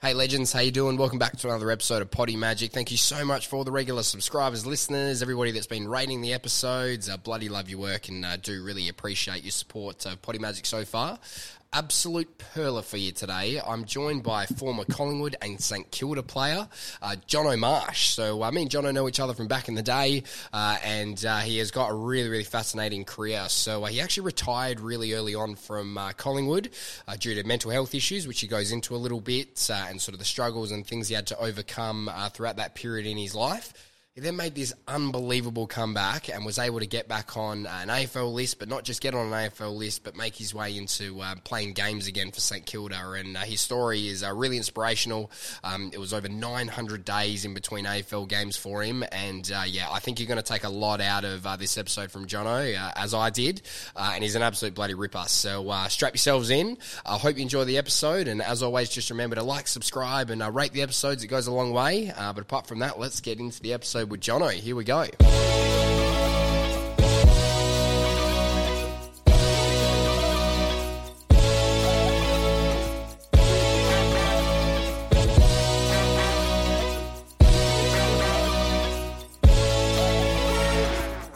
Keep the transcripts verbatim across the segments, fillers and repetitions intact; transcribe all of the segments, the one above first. Hey legends, how you doing? Welcome back to another episode of Potty Magic. Thank you so much for all the regular subscribers, listeners, everybody that's been rating the episodes. I bloody love your work and I uh, do really appreciate your support of Potty Magic so far. Absolute perler for you today. I'm joined by former Collingwood and St Kilda player, uh, Jono Marsh. So uh, me and Jono know each other from back in the day, uh, and uh, he has got a really, really fascinating career. So uh, he actually retired really early on from uh, Collingwood uh, due to mental health issues, which he goes into a little bit, uh, and sort of the struggles and things he had to overcome uh, throughout that period in his life. He then made this unbelievable comeback and was able to get back on an A F L list, but not just get on an A F L list, but make his way into uh, playing games again for St Kilda. And uh, his story is uh, really inspirational. Um, it was over nine hundred days in between A F L games for him. And, uh, yeah, I think you're going to take a lot out of uh, this episode from Jono, uh, as I did. Uh, and he's an absolute bloody ripper. So uh, strap yourselves in. I hope you enjoy the episode. And as always, just remember to like, subscribe, and uh, rate the episodes. It goes a long way. Uh, but apart from that, let's get into the episode with Jono. Here we go.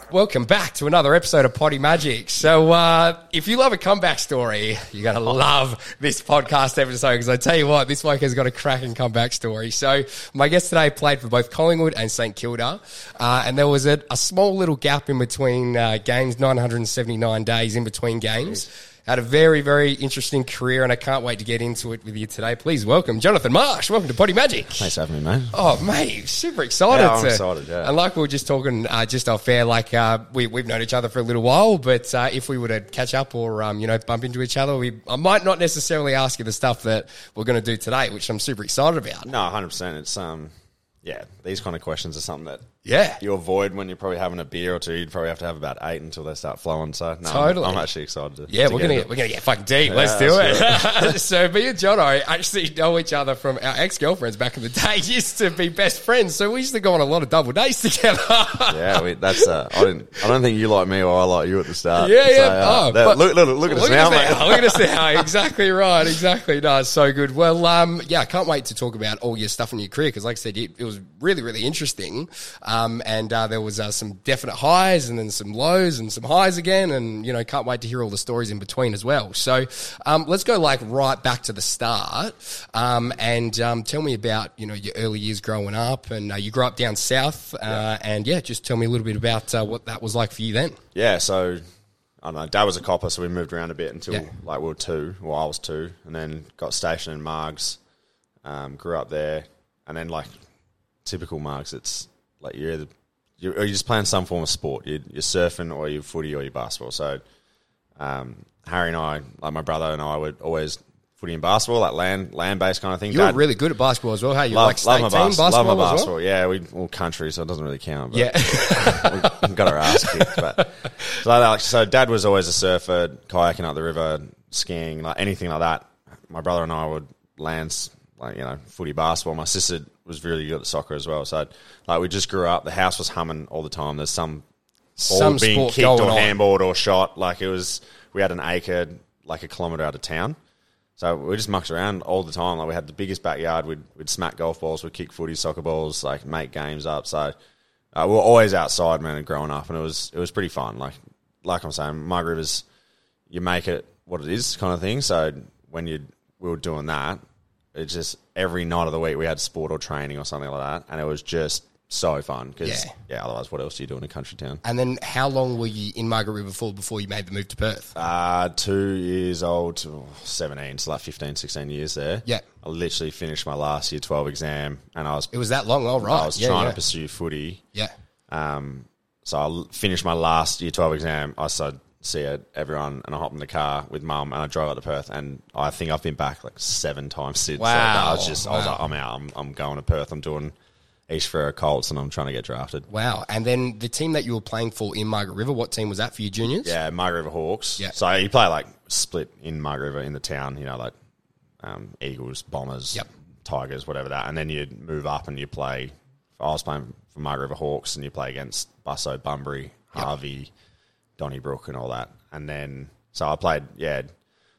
Welcome back to another episode of Potty Magic. So uh, if you love a comeback story, you're going to love this podcast episode, because I tell you what, this bloke has got a cracking comeback story. So my guest today played for both Collingwood and St Kilda, uh, and there was a, a small little gap in between uh, games, nine hundred seventy-nine days in between games. Had a very, very interesting career, and I can't wait to get into it with you today. Please welcome Jonathan Marsh. Welcome to Potty Magic. Thanks for having me, mate. Oh, mate, super excited. Yeah, I'm to, excited, yeah. And like we were just talking uh, just off air, like uh, we, we've known each other for a little while, but uh, if we were to catch up or, um, you know, bump into each other, we I might not necessarily ask you the stuff that we're going to do today, which I'm super excited about. No, one hundred percent. It's, um, yeah, these kind of questions are something that yeah. you avoid when you're probably having a beer or two. You'd probably have to have about eight until they start flowing. So, no, totally. I'm, I'm actually excited. To, yeah, to we're going to we're gonna get fucking deep. Yeah, let's do it. Right. So, me and Jono actually know each other from our ex-girlfriends back in the day. Used to be best friends. So, we used to go on a lot of double dates together. yeah, we, that's... Uh, I didn't. I don't think you like me or I like you at the start. Yeah, so, yeah. Uh, oh, that, look, look, look at look us now, mate. Look at us now. Exactly right. Exactly. No, it's so good. Well, um, yeah, I can't wait to talk about all your stuff in your career, because, like I said, it, it was really, really interesting. Um, Um, and uh, there was uh, some definite highs and then some lows and some highs again. And, you know, can't wait to hear all the stories in between as well. So um, let's go like right back to the start, um, and um, tell me about, you know, your early years growing up, and uh, you grew up down south. Uh, yeah. And, yeah, just tell me a little bit about uh, what that was like for you then. Yeah, so, I don't know, Dad was a copper, so we moved around a bit until yeah. like we were two, well, I was two, and then got stationed in Margs, um, grew up there. And then like typical Margs, it's... Like you're either, you're, you're just playing some form of sport. You're, you're surfing or you're footy or you're basketball. So um, Harry and I, like my brother and I, would always footy and basketball, like land land based kind of thing. You Dad, were really good at basketball as well. How you love, like love my team, bas- basketball? Love my basketball. Well? Yeah, we all country, so it doesn't really count. But yeah, we got our ass kicked. But so, like, so Dad was always a surfer, kayaking up the river, skiing, like anything like that. My brother and I would land, like you know, footy, basketball. My sister was really good at soccer as well. So, like, we just grew up. The house was humming all the time. There's some ball some being sport kicked or on. handballed or shot. Like, it was... We had an acre, like, a kilometre out of town. So, we just mucked around all the time. Like, we had the biggest backyard. We'd, we'd smack golf balls. We'd kick footy, soccer balls, like, make games up. So, uh, we were always outside, man, growing up. And it was it was pretty fun. Like, like I'm saying, Margaret River's... You make it what it is kind of thing. So... when you we were doing that, it's just every night of the week we had sport or training or something like that, and it was just so fun because, yeah. yeah, otherwise what else do you do in a country town? And then how long were you in Margaret River for before you made the move to Perth? Uh, two years old to seventeen, so like fifteen, sixteen years there. Yeah. I literally finished my last year twelve exam, and I was... It was that long? Oh, right. I was yeah, trying yeah. to pursue footy. Yeah. Um. So I finished my last year twelve exam. I said... see everyone, and I hop in the car with mum and I drove out to Perth, and I think I've been back like seven times since. Wow. So I was just wow. I was like, I'm out, I'm, I'm going to Perth, I'm doing East Freo Colts and I'm trying to get drafted. Wow. And then the team that you were playing for in Margaret River, what team was that for your juniors? Yeah, Margaret River Hawks. Yeah. So you play like split in Margaret River in the town, you know, like um, Eagles, Bombers, yep. Tigers, whatever that, and then you'd move up and you play, I was playing for Margaret River Hawks and you play against Busso, Bunbury, Harvey, yep. Donnybrook and all that. And then, so I played, yeah,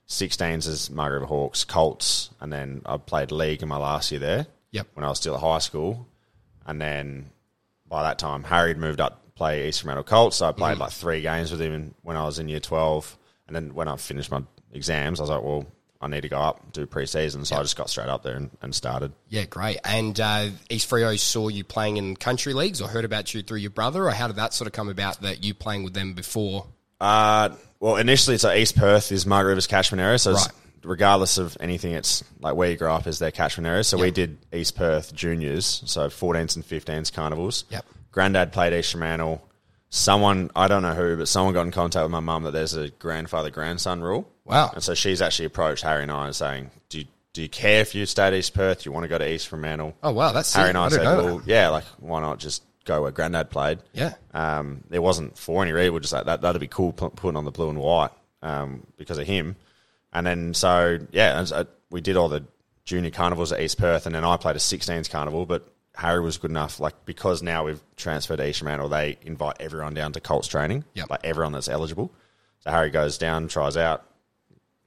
sixteens as Margaret River Hawks, Colts, and then I played league in my last year there. Yep. When I was still at high school. And then by that time, Harry had moved up to play East Fremantle Colts, so I played mm-hmm. like three games with him when I was in year twelve. And then when I finished my exams, I was like, well, I need to go up, do pre-season. So yep. I just got straight up there and, and started. Yeah, great. And uh, East Freo saw you playing in country leagues or heard about you through your brother, or how did that sort of come about that you playing with them before? Uh, well, initially, so East Perth is Margaret River's catchment area. So right. it's, regardless of anything, it's like where you grow up is their catchment area. So yep. we did East Perth juniors, so fourteens and fifteens carnivals. Yep. Granddad played East Fremantle. Someone, I don't know who, but someone got in contact with my mum that there's a grandfather-grandson rule. Wow. And so she's actually approached Harry and I and saying, do you, do you care if you stay at East Perth? Do you want to go to East Fremantle? Oh, wow, that's Harry sick. And I, I said, well, that. yeah, like, why not just go where Granddad played? Yeah. Um, it wasn't for any reason. We're just like, that, that'd be cool putting on the blue and white um, because of him. And then so, yeah, and so we did all the junior carnivals at East Perth, and then I played a sixteens carnival, but... Harry was good enough, like, because now we've transferred to East Fremantle, they invite everyone down to Colts training, yep. like everyone that's eligible. So Harry goes down, tries out,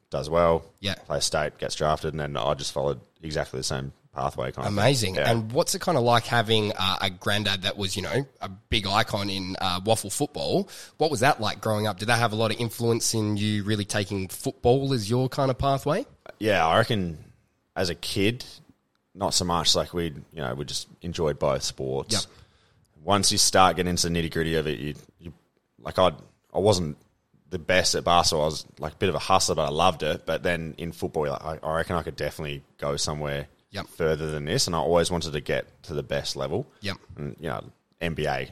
does well, yeah. plays state, gets drafted, and then I just followed exactly the same pathway. Kind Amazing. Of yeah. And what's it kind of like having uh, a granddad that was, you know, a big icon in uh, waffle football? What was that like growing up? Did that have a lot of influence in you really taking football as your kind of pathway? Yeah, I reckon as a kid... Not so much, like we, you know, we just enjoyed both sports. Yep. Once you start getting into the nitty gritty of it, you, you like I, I wasn't the best at basketball. I was like a bit of a hustler, but I loved it. But then in football, like, I, I reckon I could definitely go somewhere yep. further than this, and I always wanted to get to the best level. Yep, and you know, N B A,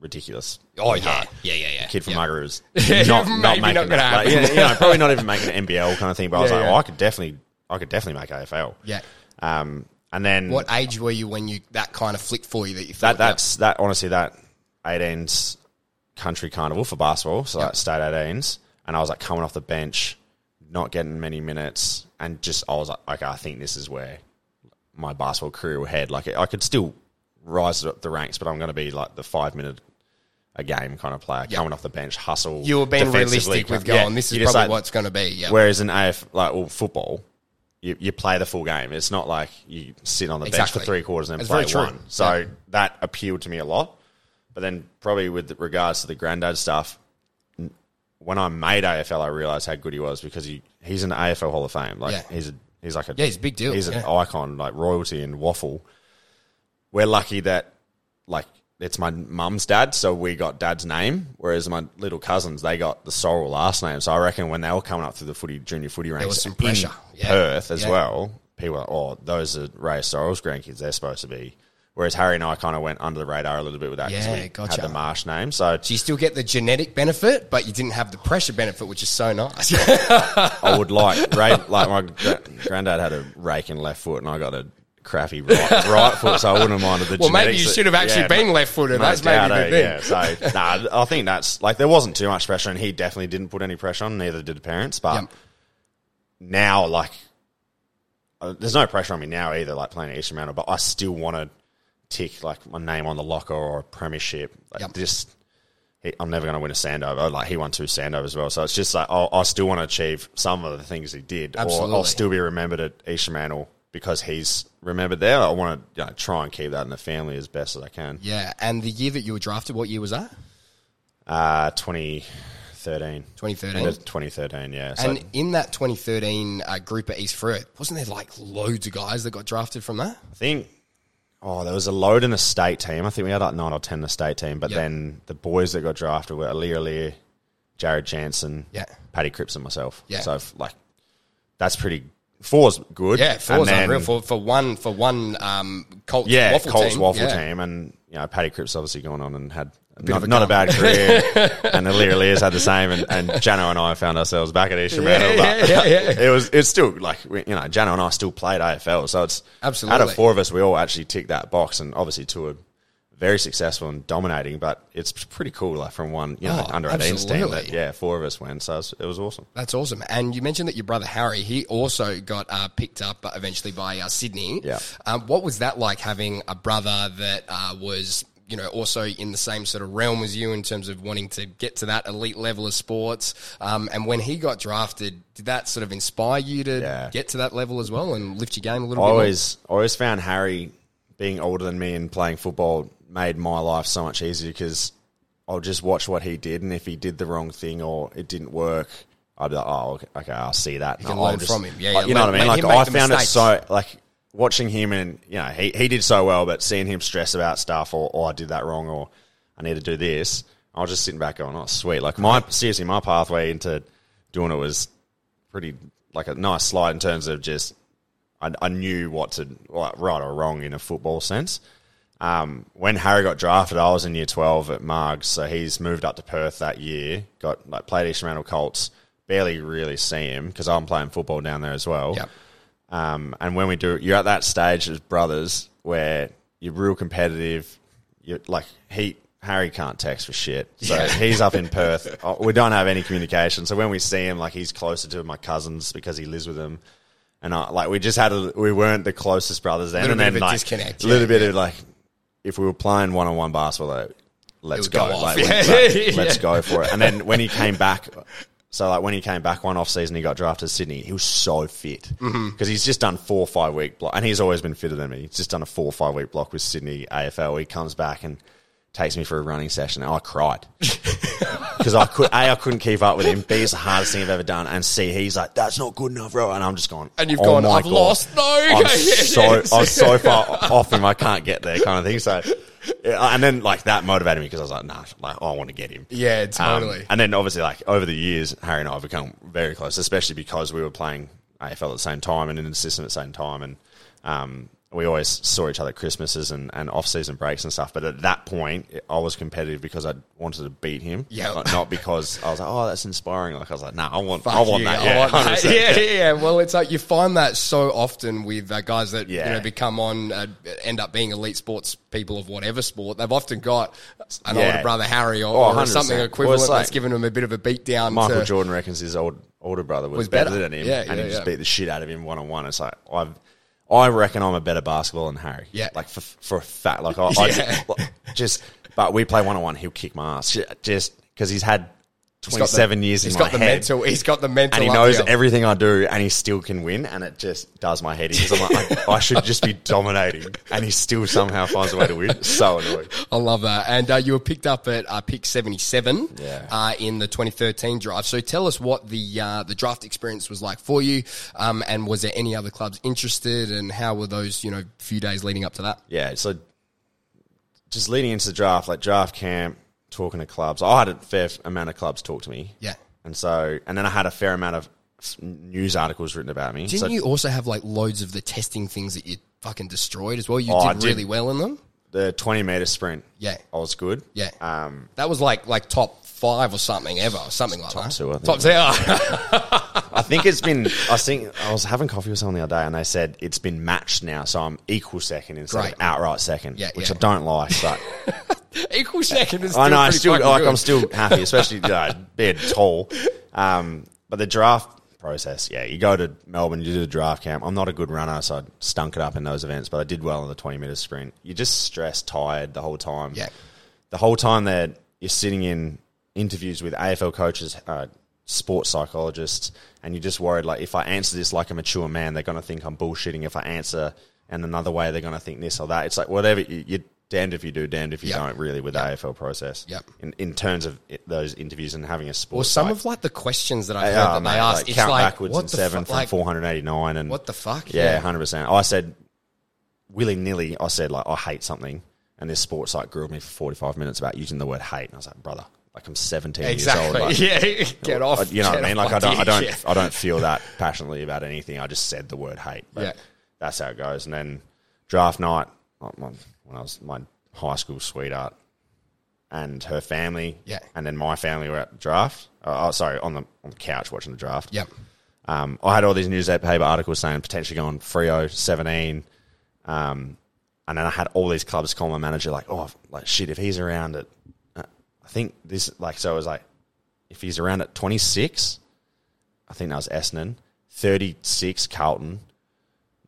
ridiculous. Oh yeah, hard. yeah, yeah, yeah. The kid from yep. Margaret was not not making not that, like, yeah, you know, probably not even making an N B L kind of thing. But yeah, I was like, yeah. oh, I could definitely, I could definitely make A F L. Yeah. Um, and then what age were you when you that kind of flicked for you that you thought that that's that honestly that eighteens country carnival for basketball, so yep. like state eighteens, and I was like coming off the bench, not getting many minutes, and just I was like, okay, I think this is where my basketball career will head. Like I could still rise up the ranks, but I'm going to be like the five minute a game kind of player, yep. coming off the bench, hustle. You were being realistic with going. Yeah, this is probably like, what's going to be. Yep. Whereas in A F like well, football. You, you play the full game. It's not like you sit on the exactly. bench for three quarters and then it's play one. So yeah. that appealed to me a lot. But then probably with regards to the granddad stuff, when I made A F L, I realised how good he was because he, he's in the A F L Hall of Fame. Like yeah. he's a, he's like a yeah, he's a big deal. He's yeah. an icon, like royalty and waffle. We're lucky that like it's my mum's dad, so we got dad's name, whereas my little cousins, they got the Sorrell last name. So I reckon when they were coming up through the footy junior footy ranks there was some pressure. Yeah. Perth as yeah. well, people were like, oh, those are Ray Sorrell's grandkids, they're supposed to be. Whereas Harry and I kind of went under the radar a little bit with that because yeah, we gotcha. had the Marsh name. So, so you still get the genetic benefit, but you didn't have the pressure benefit, which is so nice. I would like, Ray, like my granddad had a raking left foot and I got a crappy right, right foot, so I wouldn't have minded the well, genetics. Well, maybe you should have actually yeah, been left-footed. No that's doubt, maybe the thing. Yeah, so, nah, I think that's, like, there wasn't too much pressure, and he definitely didn't put any pressure on, neither did the parents, but yep. now, like, uh, there's no pressure on me now either, like, playing at East Fremantle, but I still want to tick, like, my name on the locker or a premiership. Like, yep. just, he, I'm never going to win a Sandover. Like, he won two Sandovers as well, so it's just, like, I'll, I still want to achieve some of the things he did, Absolutely. or I'll still be remembered at East Fremantle because he's remembered there. I want to you know, try and keep that in the family as best as I can. Yeah, and the year that you were drafted, what year was that? Uh, twenty thirteen. twenty thirteen. End of twenty thirteen, yeah. So and in that twenty thirteen uh, group at East Frewett, wasn't there like loads of guys that got drafted from that? I think, oh, there was a load in the state team. I think we had like nine or ten in the state team, but yep. then the boys that got drafted were Alir Alir, Jared Jansen, yeah. Paddy Cripps and myself. Yeah. So like, that's pretty... Four's good. Yeah, four's then, unreal. For, for one for one um, Colts yeah, waffle Colts team. Waffle yeah. team. And, you know, Paddy Cripps obviously gone on and had a not, a, not a bad career. And the Lear Lears had the same. And, and Jono and I found ourselves back at East Fremantle. Yeah, but yeah, yeah, yeah. It was it's still, like, we, you know, Jono and I still played A F L. So it's, absolutely. Out of four of us, we all actually ticked that box. And obviously two are very successful and dominating. But it's pretty cool, like, from one, you know, oh, under eighteens team that, yeah, four of us went. So it was, it was awesome. That's awesome. And you mentioned that your brother Harry, he also got uh, picked up eventually by uh, Sydney. Yeah. Um, what was that like, having a brother that uh, was, you know, also in the same sort of realm as you in terms of wanting to get to that elite level of sports? Um, and when he got drafted, did that sort of inspire you to yeah. get to that level as well and lift your game a little I bit? Always, I always found Harry being older than me and playing football made my life so much easier, because I'll just watch what he did, and if he did the wrong thing or it didn't work, I'd be like, oh, okay, I'll see that. You can learn from him. Yeah, like, yeah, you know what I mean? Like, I found it so, like, watching him and, you know, he, he did so well, but seeing him stress about stuff or, oh, I did that wrong or I need to do this, I was just sitting back going, oh, sweet. Like, my seriously, my pathway into doing it was pretty, like, a nice slide in terms of just I, I knew what to, like, right or wrong in a football sense. Um, when Harry got drafted, I was in year twelve at Margs, so he's moved up to Perth that year, got like played East Fremantle Colts, barely really see him because I'm playing football down there as well. Yep. Um, and when we do, you're at that stage as brothers where you're real competitive. You're like, he, Harry can't text for shit, so yeah. he's up in Perth. We don't have any communication, so when we see him, like, he's closer to my cousins because he lives with them. And I, like, we just had, a, we weren't the closest brothers then. Little and then, like, a yeah, little bit yeah. of like, if we were playing one-on-one basketball, like, let's go. go like, let's, like, let's yeah. go for it. And then when he came back, so like when he came back one off-season, he got drafted to Sydney. He was so fit because mm-hmm. he's just done four or five-week block. And he's always been fitter than me. He's just done a four or five-week block with Sydney A F L. He comes back and takes me for a running session. And I cried because I could, A, I couldn't keep up with him. B, it's the hardest thing I've ever done. And C, he's like, that's not good enough, bro. And I'm just going, and you've oh gone, I've God. lost. No, I'm so, I was so far off him, I can't get there, kind of thing. So, and then like that motivated me because I was like, nah, like, oh, I want to get him. Yeah, totally. Um, and then obviously, like, over the years, Harry and I have become very close, especially because we were playing A F L at the same time and in the system at the same time. And, um, we always saw each other at Christmases and, and off-season breaks and stuff. But at that point, I was competitive because I wanted to beat him. Yeah. Like, not because I was like, oh, that's inspiring. Like, I was like, nah, I want, I want that. Yeah, I want that. Yeah, yeah, yeah. Well, it's like you find that so often with uh, guys that yeah. you know become on, uh, end up being elite sports people of whatever sport. They've often got an yeah. older brother, Harry, or, oh, or something equivalent well, like, that's given them a bit of a beatdown. Michael to, Jordan reckons his old, older brother was, was better. better than him. Yeah, and yeah, he yeah. just beat the shit out of him one-on-one. It's like, I've... I reckon I'm a better basketball than Harry. Yeah. Like, for for a fact. Like, I, yeah. I just, but we play one-on-one, he'll kick my ass. Just because he's had twenty-seven he's the, years in my head. He's got the mental, he's got the mental. And he knows up. everything I do, and he still can win, and it just does my head in. Because I'm like, I, I should just be dominating, and he still somehow finds a way to win. So annoying. I love that. And uh, you were picked up at uh, pick seventy-seven yeah. uh, in the twenty thirteen draft. So tell us what the uh, the draft experience was like for you, um, and was there any other clubs interested, and how were those, you know, few days leading up to that? Yeah, so just leading into the draft, like draft camp, talking to clubs. I had a fair amount of clubs talk to me. Yeah. And so, and then I had a fair amount of news articles written about me. Didn't so, you also have like loads of the testing things that you fucking destroyed as well? You oh, did, did really well in them? The twenty metre sprint. Yeah. I was good. Yeah. Um, that was like like top five or something ever, or something like top that. Two, I think. Top two. I think it's been, I think, I was having coffee with someone the other day and they said it's been matched now, so I'm equal second instead Great. of outright second, yeah, which yeah. I don't like, but... Equal second is still I know, pretty still, like, good. I'm still happy, especially you know, being tall. Um, but the draft process, yeah, you go to Melbourne, you do the draft camp. I'm not a good runner, so I stunk it up in those events, but I did well in the twenty metre sprint. You're just stressed, tired the whole time. Yeah. The whole time that you're sitting in interviews with A F L coaches, uh, sports psychologists, and you're just worried, like, if I answer this like a mature man, they're going to think I'm bullshitting. If I answer in another way, they're going to think this or that. It's like whatever, you, you're damned if you do, damned if you yep. don't, really, with yep. the A F L process. Yep. In, in terms of it, those interviews and having a sport. Well, some like, of like the questions that I heard are, that mate, they asked, like, it's count like backwards and seven fu- from like, four eighty-nine and what the fuck? Yeah, yeah, one hundred percent. I said willy nilly. I said like I hate something, and this sports site grilled me for forty-five minutes about using the word hate, and I was like, brother. Like I'm seventeen exactly. years old. Like, yeah, get off. You know what I mean? Like I don't, I don't, yeah. I don't feel that passionately about anything. I just said the word hate. But yeah, that's how it goes. And then draft night, when I was my high school sweetheart and her family, yeah, and then my family were at the draft. Oh, sorry, on the on the couch watching the draft. Yep. Um, I had all these newspaper articles saying potentially going Freo seventeen, um, and then I had all these clubs call my manager like, oh, like shit, if he's around it. I think this, like, so it was like, if he's around at twenty-six, I think that was Essendon, thirty-six, Carlton.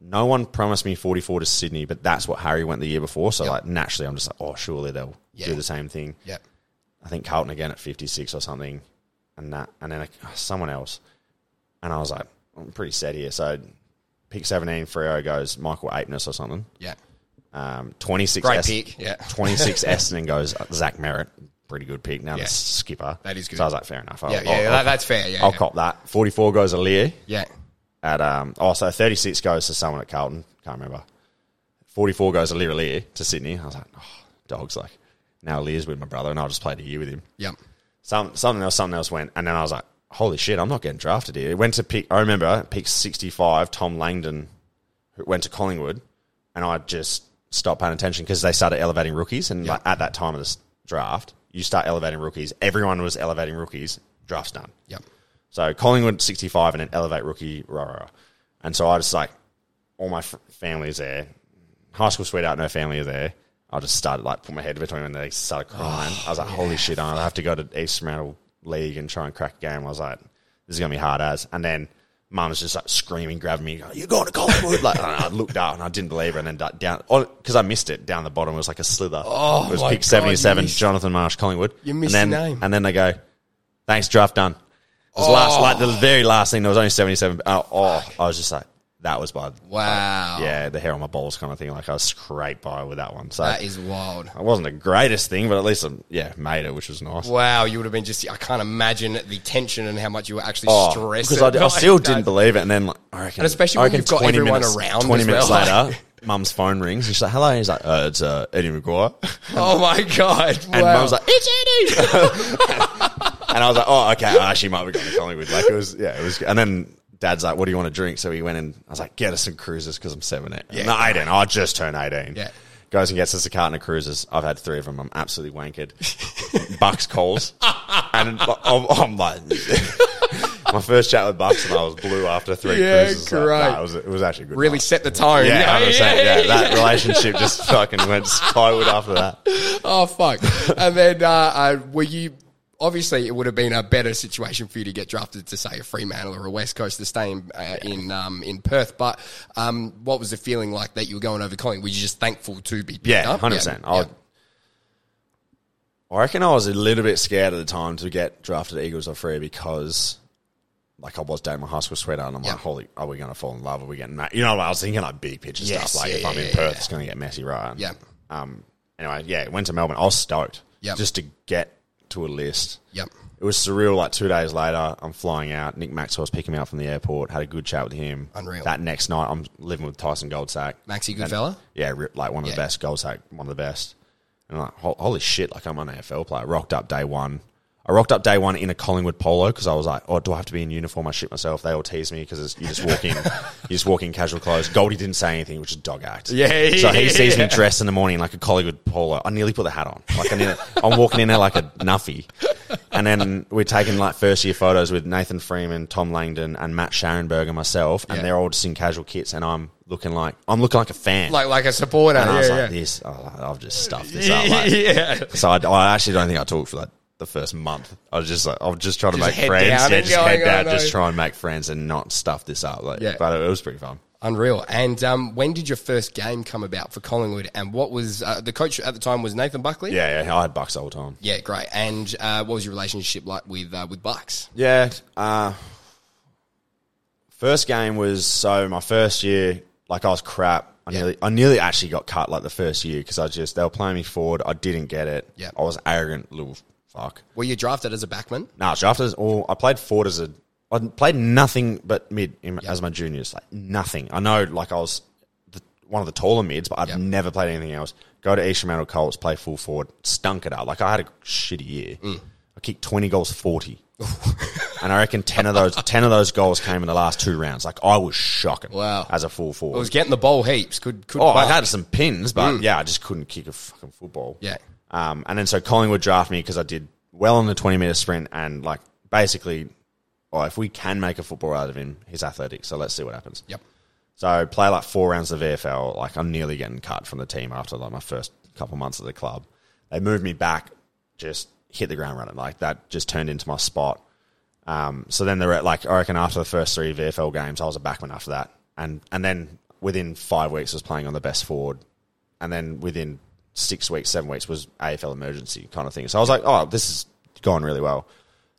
No one promised me forty-four to Sydney, but that's what Harry went the year before. So, yep. like, naturally, I'm just like, oh, surely they'll yeah. do the same thing. Yep. I think Carlton again at fifty-six or something, and that, and then someone else. And I was like, I'm pretty set here. So, pick seventeen, Freo goes Michael Apeness or something. Yeah. Um, twenty-six, Great Est- pick. Yeah. twenty-six Essendon goes Zach Merritt. Pretty good pick. Now yeah. the skipper. That is good. So I was like, fair enough. I'll, yeah, yeah, I'll, yeah I'll, that's fair. Yeah, I'll yeah. cop that. forty-four goes Alir. Yeah. At um, oh, so thirty-six goes to someone at Carlton. Can't remember. forty-four goes Alir Alir to Sydney. I was like, oh, dogs. Like now Alir's with my brother, and I'll just play a year with him. Yep. Some something else. Something else went, and then I was like, holy shit, I'm not getting drafted here. It went to pick. I remember pick sixty-five. Tom Langdon went to Collingwood, and I just stopped paying attention because they started elevating rookies, and yep. like, at that time of the draft. You start elevating rookies. Everyone was elevating rookies. Draft's done. Yep. So Collingwood sixty-five and then elevate rookie. Rah, rah, rah. And so I just like, all my f- family is there. High school sweetheart and her family are there. I just started like, put my head between them and they started crying. Oh, I was like, yeah. holy shit, I have to go to East Fremantle League and try and crack a game. I was like, this is going to be hard as. And then mum's just like screaming, grabbing me. You're going to Collingwood. Like, and I looked up and I didn't believe her. And then down, because I missed it, down the bottom was like a slither. Oh, it was pick seventy-seven, Jonathan Marsh, Collingwood. You missed the name. And then they go, thanks, draft done. It was oh. last, like the very last thing. There was only seventy-seven. Oh, oh I was just like, that was bad. Wow. Like, yeah, the hair on my balls kind of thing. Like I was scraped by with that one. So that is wild. It wasn't the greatest thing, but at least I, yeah, made it, which was nice. Wow, you would have been just, I can't imagine the tension and how much you were actually oh, stressed. Because I, d- I still didn't that. believe it. And then like, I reckon, and especially when you've got everyone minutes, around twenty minutes well. later, mum's phone rings. She's like, hello. And he's like, uh, it's uh, Eddie McGuire. Oh my God. Wow. And mum's like, it's Eddie. And I was like, oh, okay. I actually might be going to Collingwood. Like it was, yeah, it was. And then, Dad's like, what do you want to drink? So he went and I was like, get us some cruisers because I'm seventeen. Yeah, no, eighteen. I just turned eighteen. Yeah. Goes and gets us a carton of cruisers. I've had three of them. I'm absolutely wankered. Bucks calls. And I'm, I'm like, my first chat with Bucks and I was blue after three yeah, cruisers. Great. Like, nah, it, was, it was actually good. Really night. Set the tone. Yeah, yeah, yeah, saying, yeah, yeah, that yeah. relationship just fucking went skyward after that. Oh, fuck. And then uh, uh, were you... Obviously, it would have been a better situation for you to get drafted to, say, a Fremantle or a West Coast to stay in uh, yeah. in, um, in Perth. But um, what was the feeling like that you were going over Collingwood? Were you just thankful to be picked yeah, up? one hundred percent. Yeah, one hundred percent. I reckon I was a little bit scared at the time to get drafted to Eagles or Freo because, like, I was dating my high school sweetheart and I'm yeah. like, holy, are we going to fall in love? Are we getting married? You know what I was thinking? Like, big picture yes, stuff. Like, yeah, if I'm in yeah, Perth, yeah. it's going to get messy, right? Yeah. Um. Anyway, yeah, went to Melbourne. I was stoked yep. just to get... to a list. Yep. It was surreal. Like two days later, I'm flying out. Nick Maxwell's picking me up from the airport. Had a good chat with him. Unreal. That next night, I'm living with Tyson Goldsack. Maxie, good and, fella? Yeah, like one of yeah. the best. Goldsack, one of the best. And I'm like, holy shit, like I'm an A F L player. Rocked up day one. I rocked up day one in a Collingwood polo because I was like, oh, do I have to be in uniform? I shit myself. They all tease me because you just walk in, you just walk in casual clothes. Goldie didn't say anything, which is dog act. Yeah, yeah So he sees yeah. me dressed in the morning like a Collingwood polo. I nearly put the hat on. Like I nearly, I'm walking in there like a nuffy. And then we're taking like first year photos with Nathan Freeman, Tom Langdon, and Matt Scharenberg and myself, and yeah. they're all just in casual kits, and I'm looking like I'm looking like a fan, like like a supporter. And I yeah, was like, yeah. this, oh, I've just stuffed this up. Like, yeah. So I, I actually don't think I talked for that. The first month, I was just like, I was just trying just to make friends. Yeah, just head oh, down, no. just try and make friends and not stuff this up. Like, yeah. But it was pretty fun. Unreal. And um, when did your first game come about for Collingwood? And what was uh, the coach at the time was Nathan Buckley? Yeah, yeah, I had Bucks the whole time. Yeah, great. And uh, what was your relationship like with uh, with Bucks? Yeah, uh, first game was so my first year, like I was crap. I yep. nearly I nearly actually got cut like the first year because I just, they were playing me forward. I didn't get it. Yep. I was arrogant little fuck. Were you drafted as a backman? No, I was drafted as, or I played forward as a, I played nothing but mid in, yep. as my juniors, like nothing. I know like I was the, one of the taller mids, but I'd yep. never played anything else. Go to East Fremantle Colts, play full forward, stunk it up. Like I had a shitty year. Mm. I kicked twenty goals, forty. And I reckon ten of those ten of those goals came in the last two rounds. Like I was shocking. Wow. As a full forward, I was getting the ball heaps. Could could. Oh, bark. I had some pins, but mm. yeah, I just couldn't kick a fucking football. Yeah. Um, and then so Collingwood draft me because I did well in the twenty meter sprint and like basically, oh, if we can make a football out of him, he's athletic. So let's see what happens. Yep. So play like four rounds of A F L. Like I'm nearly getting cut from the team after like my first couple months at the club. They moved me back. Just hit the ground running. Like that just turned into my spot. Um, so then they were at, like I reckon after the first three V F L games I was a backman after that, and and then within five weeks I was playing on the best forward, and then within six weeks seven weeks was A F L emergency kind of thing. So I was like, oh, this is going really well.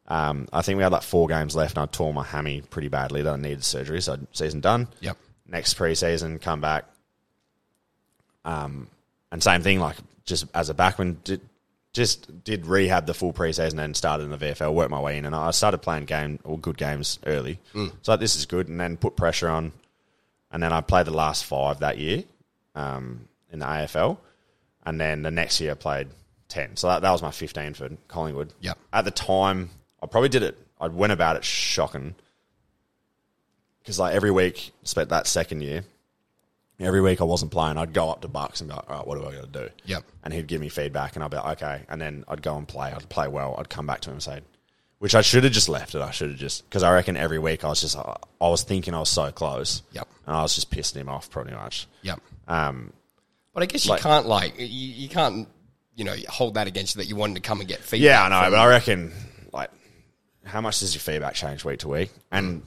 um, I think we had like four games left and I tore my hammy pretty badly that I needed surgery, so season done. Yep. Next pre-season come back, um, and same thing, like just as a backman did Just did rehab the full preseason and started in the V F L, worked my way in, and I started playing game or good games early. Mm. So like, this is good, and then put pressure on, and then I played the last five that year um, in the A F L, and then the next year I played ten. So that, that was my fifteen for Collingwood. Yep. At the time, I probably did it. I went about it shocking because like every week, spent that second year. Every week I wasn't playing, I'd go up to Bucks and be like, all right, what do I got to do? Yep. And he'd give me feedback and I'd be like, okay. And then I'd go and play. I'd play well. I'd come back to him and say, which I should have just left it. I should have just, because I reckon every week I was just, I was thinking I was so close. Yep. And I was just pissing him off pretty much. Yep. Um, but I guess you like, can't like, you, you can't, you know, hold that against you that you wanted to come and get feedback. Yeah, I know, but I reckon like, how much does your feedback change week to week? And mm.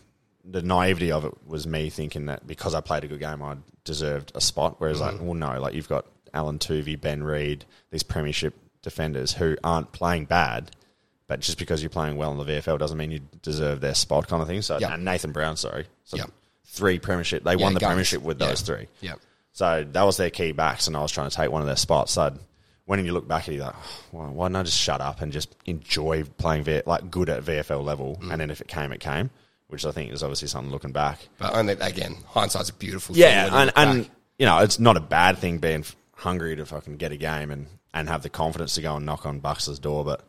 the naivety of it was me thinking that because I played a good game, I deserved a spot. Whereas, mm-hmm. like, well, no, like you've got Alan Tuvey, Ben Reid, these premiership defenders who aren't playing bad, but just because you're playing well in the V F L doesn't mean you deserve their spot, kind of thing. So, yep. and Nathan Brown, sorry, so yep. three premiership, they yeah, won the guys. premiership with yeah. those three. Yeah. So that was their key backs, and I was trying to take one of their spots. So I'd, when you look back at it, you're like, oh, well, why didn't I just shut up and just enjoy playing v- like good at V F L level? Mm. And then if it came, it came. Which I think is obviously something looking back. But only, again, hindsight's a beautiful thing. Yeah, and, and you know, it's not a bad thing being hungry to fucking get a game and, and have the confidence to go and knock on Bucks' door, but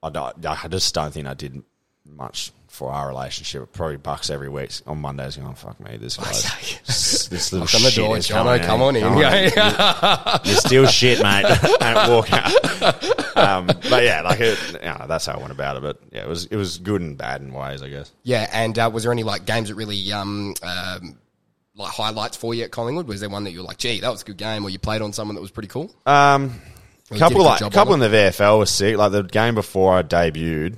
I, don't, I just don't think I did much for our relationship. Probably Bucks every week on Mondays going, fuck me, this guy's... this little shit door, is Jono, coming come on in. Come on in. Yeah. You're still shit, mate. Don't walk out. Um, but yeah, like it, you know, that's how I went about it. But yeah, it was it was good and bad in ways, I guess. Yeah, and uh, was there any like games that really um, um, like highlights for you at Collingwood? Was there one that you were like, gee, that was a good game, or you played on someone that was pretty cool? Um, a couple, like, couple in the V F L was sick. Like the game before I debuted,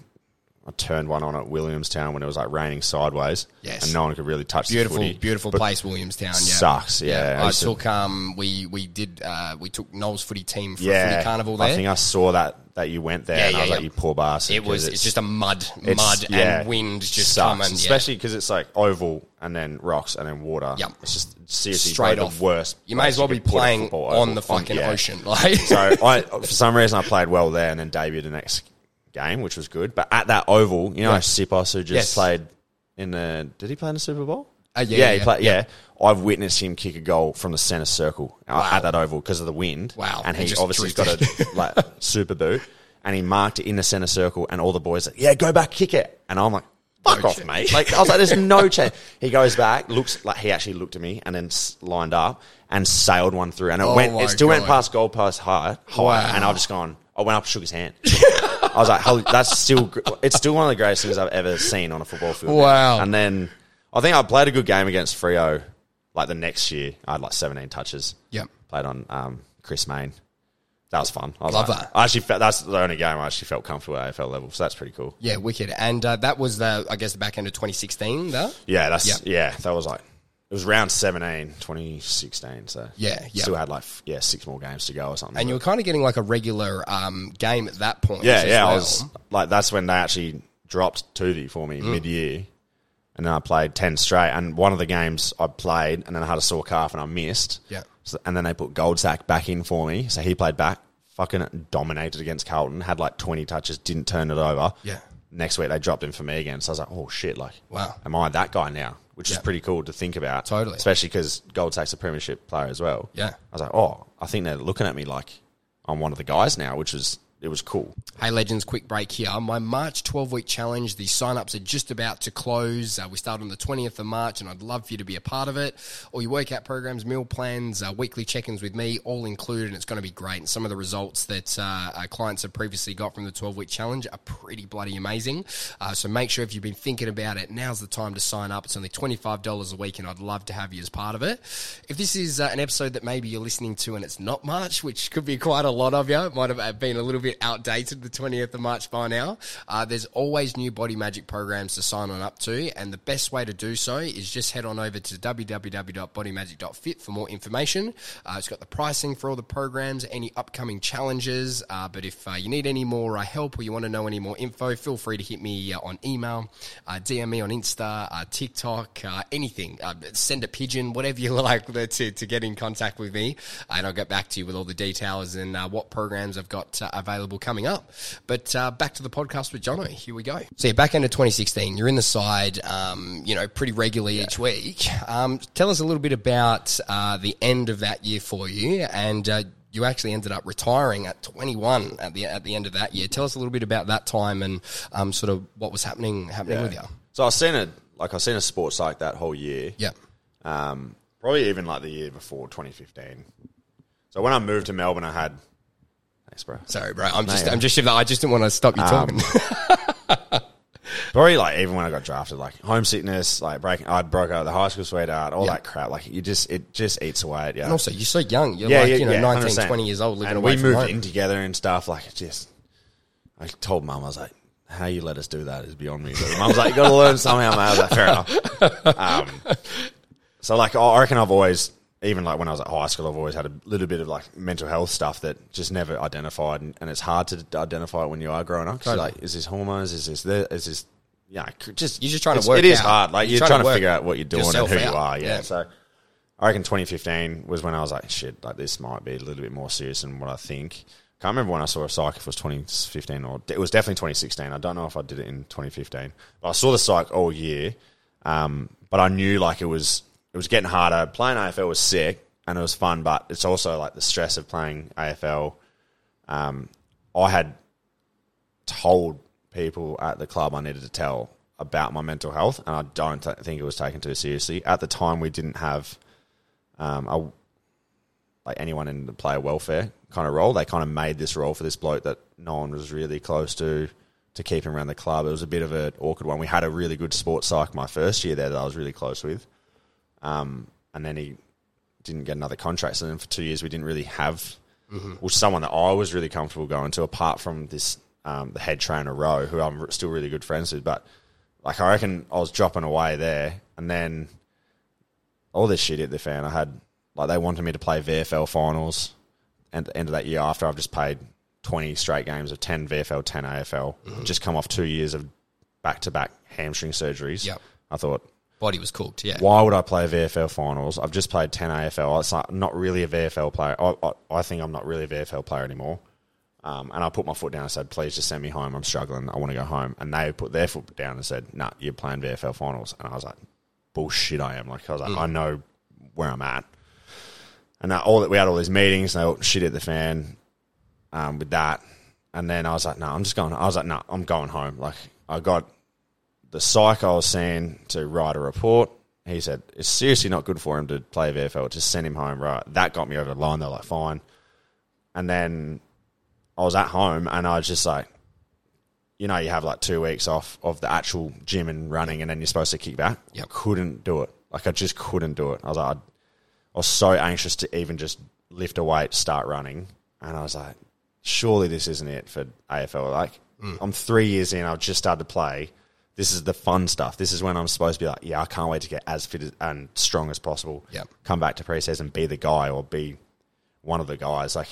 I turned one on at Williamstown when it was like raining sideways. Yes. And no one could really touch beautiful, the footy. Beautiful, beautiful place, Williamstown. Yeah. Sucks, yeah. yeah. I took, um, we, we did, uh, we took Noel's footy team for yeah, a footy carnival there. I think I saw that, that you went there yeah, and yeah, I was yeah. like, you poor bastard. It was, it's, it's just a mud, mud yeah, and wind just sucks. coming. Yeah. Especially because it's like oval and then rocks and then water. Yep. It's just seriously straight off. The worst. You may as well be playing on the fucking on, yeah. ocean. Like. So I, for some reason I played well there and then debuted the next game, which was good, but at that oval, you know, right. Sipos, who just yes. played in the, did he play in the Super Bowl? Uh, yeah, yeah, yeah, he played, yeah. yeah. I've witnessed him kick a goal from the centre circle wow. at that oval because of the wind. Wow. And he, he obviously got a like super boot, and he marked it in the centre circle, and all the boys like, yeah, go back, kick it. And I'm like, fuck no off, chance. mate. Like, I was like, there's no chance. He goes back, looks like he actually looked at me and then lined up and sailed one through, and it oh went, it still God. went past goal, past high, high wow. and I've just gone, I went up and shook his hand. I was like, holy, that's still, it's still one of the greatest things I've ever seen on a football field. Wow. And then I think I played a good game against Frio like the next year. I had like seventeen touches. Yep. Played on um, Chris Main. That was fun. I was Love like, that. I actually felt, that's the only game I actually felt comfortable at A F L level, so that's pretty cool. Yeah, wicked. And uh, that was, the I guess, the back end of twenty sixteen, though? Yeah, that's, yep. yeah, that was like, it was round seventeen, twenty sixteen, so yeah, yeah. still had like yeah six more games to go or something. And you were kind of getting like a regular um, game at that point. Yeah, yeah. Well. I was, like that's when they actually dropped Tuvey for me mm. mid-year, and then I played ten straight. And one of the games I played, and then I had a sore calf and I missed. Yeah. So, and then they put Goldsack back in for me, so he played back, fucking dominated against Carlton, had like twenty touches, didn't turn it over. Yeah. Next week they dropped him for me again, so I was like, oh shit, like, wow, am I that guy now? Which yeah. is pretty cool to think about. Totally. Especially because Goldsack's a premiership player as well. Yeah. I was like, oh, I think they're looking at me like I'm one of the guys now, which was, it was cool. Hey, Legends, quick break here. My March twelve-week challenge, the sign-ups are just about to close. Uh, we start on the twentieth of March, and I'd love for you to be a part of it. All your workout programs, meal plans, uh, weekly check-ins with me, all included, and it's going to be great. And some of the results that uh, our clients have previously got from the twelve-week challenge are pretty bloody amazing. Uh, so make sure if you've been thinking about it, now's the time to sign up. It's only twenty-five dollars a week, and I'd love to have you as part of it. If this is uh, an episode that maybe you're listening to and it's not March, which could be quite a lot of you, it might have been a little bit outdated the twentieth of March by now, uh, there's always new Potty Magic programs to sign on up to, and the best way to do so is just head on over to w w w dot potty magic dot fit for more information. Uh, it's got the pricing for all the programs, any upcoming challenges, uh, but if uh, you need any more uh, help or you want to know any more info, feel free to hit me uh, on email, uh, D M me on Insta, uh, TikTok, uh, anything, uh, send a pigeon, whatever you like to, to get in contact with me, and I'll get back to you with all the details and uh, what programs I've got uh, available coming up. But uh, back to the podcast with Jono. Here we go. So you're back into twenty sixteen. You're in the side, um, you know, pretty regularly yeah. each week. Um, tell us a little bit about uh, the end of that year for you, and uh, you actually ended up retiring at twenty-one at the at the end of that year. Tell us a little bit about that time and um, sort of what was happening happening yeah. with you. So I've seen it, like I've seen a sports like that whole year. Yeah. Um, probably even like the year before twenty fifteen. So when I moved to Melbourne, I had. Thanks, bro. Sorry, bro. I'm no, just, yeah. I'm just shivering. I just didn't want to stop you um, talking. Probably like even when I got drafted, like homesickness, like breaking, I broke out of the high school sweetheart, all yeah. that crap. Like you just, it just eats away at you. And also, you're so young. You're yeah, like, yeah, you know, yeah, nineteen, one hundred percent. twenty years old, living and away we from moved home. In together and stuff. Like it just, I told mum, I was like, how you let us do that is beyond me. But mum's like, you got to learn somehow, mate. I was like, fair enough. Um, so like, I reckon I've always. Even like when I was at high school, I've always had a little bit of like mental health stuff that just never identified, and, and it's hard to identify it when you are growing up. Totally. Like, is this hormones? Is this there? Is this yeah? Just you're just trying to work. It is out. Hard. Like you're, you're trying, trying to figure out what you're doing and who out. You are. Yeah. yeah. So I reckon twenty fifteen was when I was like, shit, like this might be a little bit more serious than what I think. Can't remember when I saw a psych. If it was twenty fifteen or it was definitely twenty sixteen. I don't know if I did it in twenty fifteen. But I saw the psych all year, um, but I knew like it was. It was getting harder. Playing A F L was sick and it was fun, but it's also like the stress of playing A F L. Um, I had told people at the club I needed to tell about my mental health, and I don't th- think it was taken too seriously. At the time, we didn't have um, a, like anyone in the player welfare kind of role. They kind of made this role for this bloke that no one was really close to, to keep him around the club. It was a bit of an awkward one. We had a really good sports psych my first year there that I was really close with. Um, and then he didn't get another contract. So then for two years we didn't really have mm-hmm. well, someone that I was really comfortable going to apart from this um, the head trainer, Rowe, who I'm still really good friends with. But like I reckon I was dropping away there, and then all this shit hit the fan. I had like they wanted me to play V F L finals at the end of that year after I've just played twenty straight games of ten V F L, ten A F L, mm-hmm. just come off two years of back-to-back hamstring surgeries. Yep. I thought... Body was cooked, yeah. Why would I play V F L finals? I've just played ten A F L. It's like I'm not really a V F L player. I, I, I think I'm not really a V F L player anymore. Um, and I put my foot down and said, please just send me home. I'm struggling. I want to go home. And they put their foot down and said, nah, you're playing V F L finals. And I was like, bullshit I am. Like I was like, mm. I know where I'm at. And that, all that we had all these meetings, and they all shit at the fan um, with that. And then I was like, no, nah, I'm just going. I was like, no, nah, I'm going home. Like I got... The psych I was seeing to write a report, he said, it's seriously not good for him to play V F L. Just send him home, right? That got me over the line. They're like, fine. And then I was at home and I was just like, you know, you have like two weeks off of the actual gym and running and then you're supposed to kick back. Yep. I couldn't do it. Like I just couldn't do it. I was like, I was so anxious to even just lift a weight, start running. And I was like, surely this isn't it for A F L. Like mm. I'm three years in, I've just started to play. This is the fun stuff. This is when I'm supposed to be like, yeah, I can't wait to get as fit as, and strong as possible. Yep. Come back to pre-season, be the guy or be one of the guys. Like,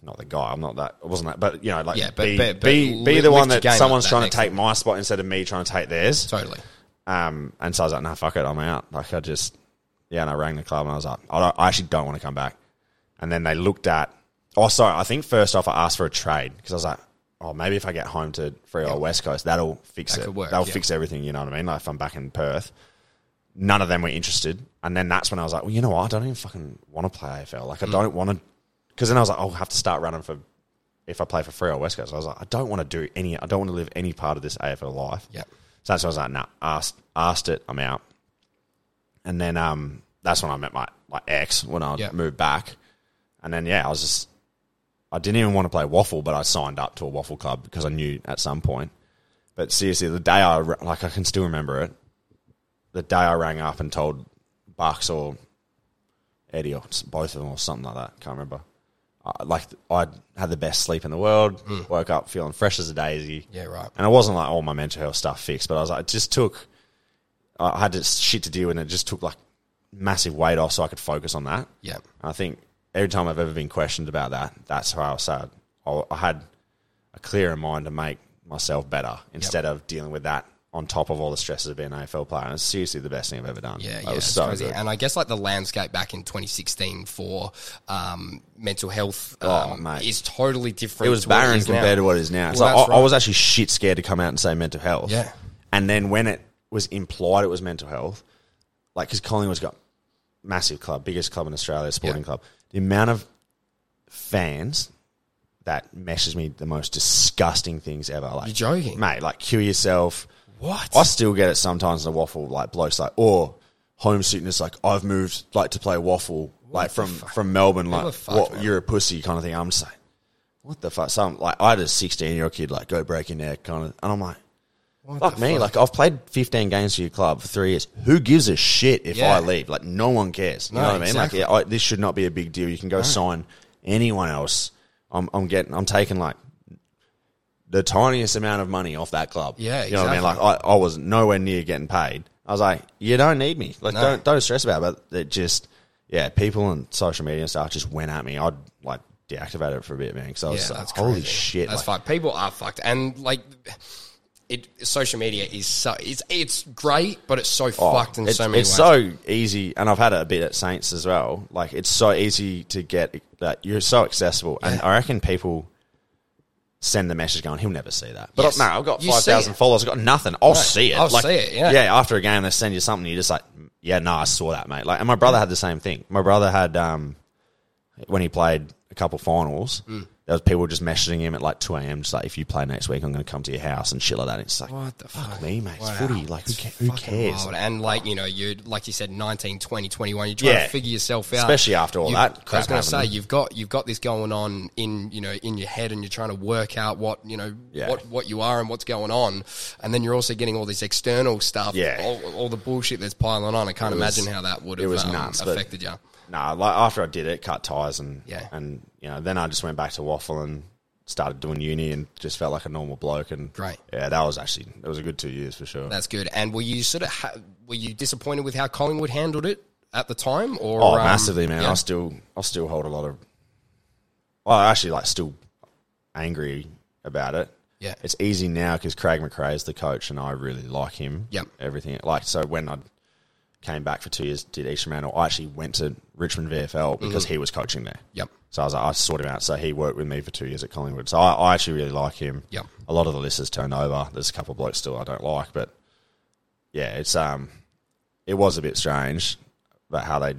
not the guy. I'm not that. I wasn't that. But, you know, like yeah, but, be, but, but be, be the one that someone's like that trying to take sense. My spot instead of me trying to take theirs. Totally. Um, and so I was like, nah, fuck it, I'm out. Like, I just, yeah, and I rang the club and I was like, I, don't, I actually don't want to come back. And then they looked at, oh, sorry, I think first off I asked for a trade because I was like, oh, maybe if I get home to Free or yeah. West Coast, that'll fix that it. Work, that'll yeah. fix everything, you know what I mean? Like, if I'm back in Perth. None of them were interested. And then that's when I was like, well, you know what? I don't even fucking want to play A F L. Like, I mm. don't want to, because then I was like, I'll have to start running for, if I play for Free or West Coast. So I was like, I don't want to do any, I don't want to live any part of this A F L life. Yeah. So that's when I was like, nah, asked, asked it, I'm out. And then um, that's when I met my, my ex when I yep. moved back. And then, yeah, I was just, I didn't even want to play waffle, but I signed up to a waffle club because I knew at some point. But seriously, the day I, like, I can still remember it. The day I rang up and told Bucks or Eddie or both of them or something like that, can't remember. I, like, I had the best sleep in the world, mm. woke up feeling fresh as a daisy. Yeah, right. And it wasn't like all my mental health stuff fixed, but I was like, it just took, I had this shit to deal with and it just took like massive weight off so I could focus on that. Yeah. And I think every time I've ever been questioned about that, that's how I was sad. I, I had a clearer mind to make myself better instead yep. of dealing with that on top of all the stresses of being an A F L player. And it's seriously the best thing I've ever done. Yeah, yeah. It was so crazy. Good. And I guess like the landscape back in twenty sixteen for um, mental health um, oh, is totally different. It was to barren it compared now. to what it is now. Well, so I, right. I was actually shit scared to come out and say mental health. Yeah. And then when it was implied it was mental health, like because Collingwood's got massive club, biggest club in Australia, sporting yeah. club. The amount of fans that messes me the most disgusting things ever. Like, you're joking. Mate, like kill yourself. What? I still get it sometimes in the waffle, like blokes like, or homesickness, like I've moved like to play waffle, what like from, from Melbourne, like fuck, what, you're a pussy kind of thing. I'm just like, what the fuck? So I'm like, I had a sixteen year old kid like go break your neck kind of, and I'm like, what fuck me, fuck? Like I've played fifteen games for your club for three years. Who gives a shit if yeah. I leave? Like no one cares. You no, know what exactly. I mean? Like yeah, I, this should not be a big deal. You can go no. sign anyone else. I'm, I'm getting, I'm taking like. the tiniest amount of money off that club. Yeah, exactly. You know what I mean? Like, I, I was nowhere near getting paid. I was like, you don't need me. Like, no. don't don't stress about it. But it just, yeah, people on social media and stuff just went at me. I'd, like, deactivate it for a bit, man, because I was yeah, like, holy crazy. shit. That's like, fucked. People are fucked. And, like, it social media is so, it's it's great, but it's so oh, fucked in so many it's ways. It's so easy, and I've had it a bit at Saints as well. Like, it's so easy to get, like, you're so accessible. Yeah. And I reckon people... send the message going, he'll never see that. But yes. I, no, I've got five thousand followers. I've got nothing. I'll right. see it. I'll like, see it, yeah. Yeah, after a game, they send you something. You're just like, yeah, no, nah, I saw that, mate. Like, and my brother had the same thing. My brother had, um, when he played a couple finals, mm. there was people just messaging him at like two a.m. just like, if you play next week, I'm going to come to your house and shit like that. It's like, what the fuck? fuck me, mate. Wow. It's footy. Like, it's who, ca- who cares? Wild. And like, you know, you like you said, nineteen, twenty, twenty-one, you're trying yeah. to figure yourself out. Especially after all you, that crap I was going to say, you've got, you've got this going on in, you know, in your head and you're trying to work out what, you know, yeah. what, what you are and what's going on. And then you're also getting all this external stuff, yeah. all, all the bullshit that's piling on. I can't it imagine was, how that would have it was um, nuts, affected you. No, nah, like after I did it, cut ties and, yeah. and you know, then I just went back to waffle and started doing uni and just felt like a normal bloke. And Great. Yeah, that was actually, it was a good two years for sure. That's good. And were you sort of, ha- were you disappointed with how Collingwood handled it at the time? Or, oh, um, massively, man. Yeah. I still, I still hold a lot of, well, I'm actually like still angry about it. Yeah. It's easy now because Craig McRae is the coach and I really like him. Yep. Everything. Like, so when I came back for two years, did East Fremantle, I actually went to Richmond V F L because mm-hmm. he was coaching there. Yep. So I was like, I sorted him out. So he worked with me for two years at Collingwood. So I, I actually really like him. Yeah. A lot of the list has turned over. There's a couple of blokes still I don't like, but yeah, it's um, it was a bit strange, but how they,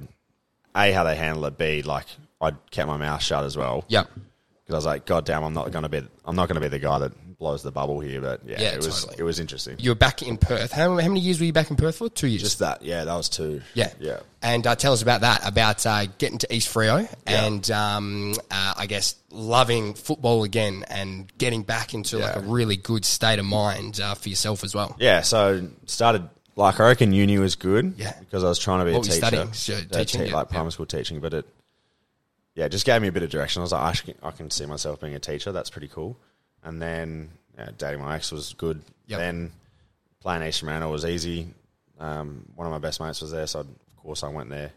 a how they handle it. B like I kept my mouth shut as well. Yeah. Because I was like, God damn, I'm not gonna be, I'm not gonna be the guy that blows the bubble here. But yeah, yeah it was totally. It was interesting. You were back in Perth. How, how many years were you back in Perth for? Two years. Just that. Yeah, that was two. Yeah, yeah. And uh, tell us about that, about uh, getting to East Freo yeah. and um, uh, I guess loving football again and getting back into yeah. like a really good state of mind uh, for yourself as well. Yeah, so started, like I reckon uni was good yeah. because I was trying to be what a teacher. What so, teaching? Te- yeah. Like primary school teaching, but it, yeah, it just gave me a bit of direction. I was like, I can, I can see myself being a teacher. That's pretty cool. And then yeah, dating my ex was good. Yep. Then playing East Fremantle was easy. Um, one of my best mates was there, so I'd, of course I went there.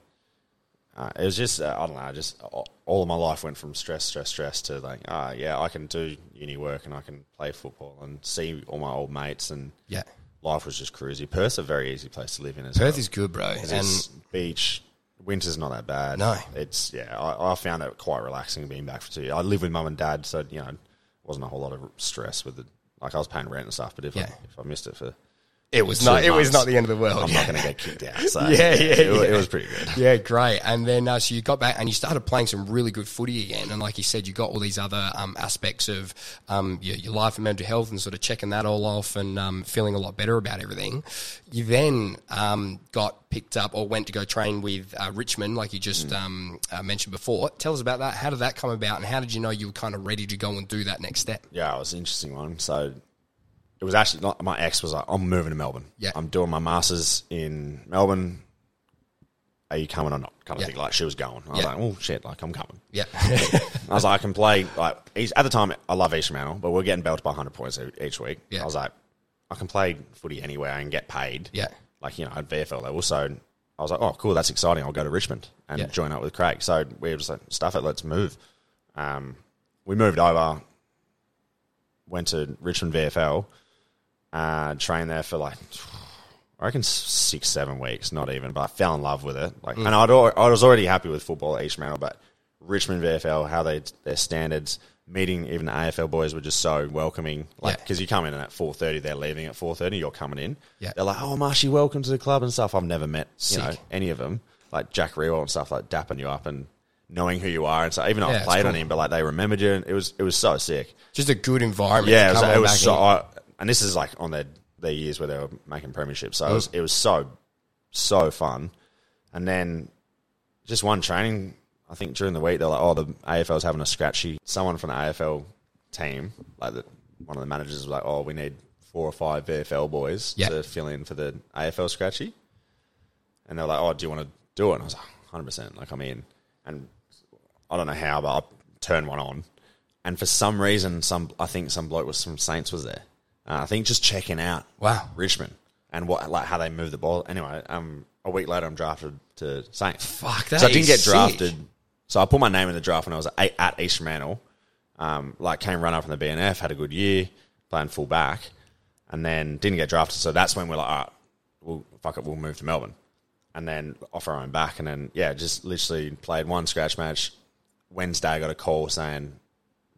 Uh, it was just, uh, I don't know, just all of my life went from stress, stress, stress to like, ah, uh, yeah, I can do uni work and I can play football and see all my old mates and yeah, life was just cruisy. Perth's a very easy place to live in as Perth well. Perth is good, bro. And it's beach. Winter's not that bad. No. It's, yeah, I, I found that quite relaxing being back for two years. I live with mum and dad, so, you know, it wasn't a whole lot of stress with the, like, I was paying rent and stuff, but if, yeah. I, if I missed it for... It was not. Months, it was not the end of the world. I'm yeah. not going to get kicked out. So yeah, yeah, it, yeah. It was pretty good. Yeah, great. And then uh, so you got back and you started playing some really good footy again. And like you said, you got all these other um, aspects of um, your, your life and mental health, and sort of checking that all off, and um, feeling a lot better about everything. You then um, got picked up or went to go train with uh, Richmond, like you just mm. um, uh, mentioned before. Tell us about that. How did that come about, and how did you know you were kind of ready to go and do that next step? Yeah, it was an interesting one. So. It was actually not, my ex was like, I'm moving to Melbourne. Yeah. I'm doing my masters in Melbourne. Are you coming or not? Kind of yeah. thing. Like she was going. I yeah. was like, oh shit, like I'm coming. Yeah. I was like, I can play like at the time I love East Fremantle, but we're getting belted by one hundred points each week. Yeah. I was like, I can play footy anywhere and get paid. Yeah. Like, you know, at V F L level. So I was like, oh cool, that's exciting. I'll go to Richmond and yeah. join up with Craig. So we were just like, stuff it, let's move. Um, we moved over, went to Richmond V F L. Uh, trained there for like I reckon six, seven weeks, not even. But I fell in love with it. Like, mm. and I'd al- I was already happy with football at East Fremantle, but Richmond V F L, how they their standards, meeting even the A F L boys were just so welcoming. Like, because yeah. you come in and at four thirty, they're leaving at four thirty. You're coming in. Yeah. They're like, oh, Marshy, welcome to the club and stuff. I've never met Sick. you know any of them. Like Jack Rewell and stuff, like dapping you up and. Knowing who you are and so even though yeah, I played cool. on him, but like they remembered you. And it was it was so sick. Just a good environment. Yeah, to come it was, it was so. I, and this is like on their their years where they were making premierships, so mm. it was it was so so fun. And then just one training, I think during the week they're like, oh, the A F L's having a scratchy. Someone from the A F L team, like the, one of the managers, was like, oh, we need four or five V F L boys yep. to fill in for the A F L scratchy. And they're like, oh, do you want to do it? And I was like, one hundred percent, like I'm in. And I don't know how, but I turned one on. And for some reason, some I think some bloke was from Saints was there. Uh, I think just checking out wow. Richmond and what like how they moved the ball. Anyway, um, a week later, I'm drafted to Saints. Fuck, that is sick. So I didn't get drafted. So I put my name in the draft when I was at, at East Fremantle. Um, like came run up in the B N F, had a good year, playing full back, and then didn't get drafted. So that's when we're like, all right, we'll, fuck it, we'll move to Melbourne. And then off our own back. And then, yeah, just literally played one scratch match. Wednesday, I got a call saying, do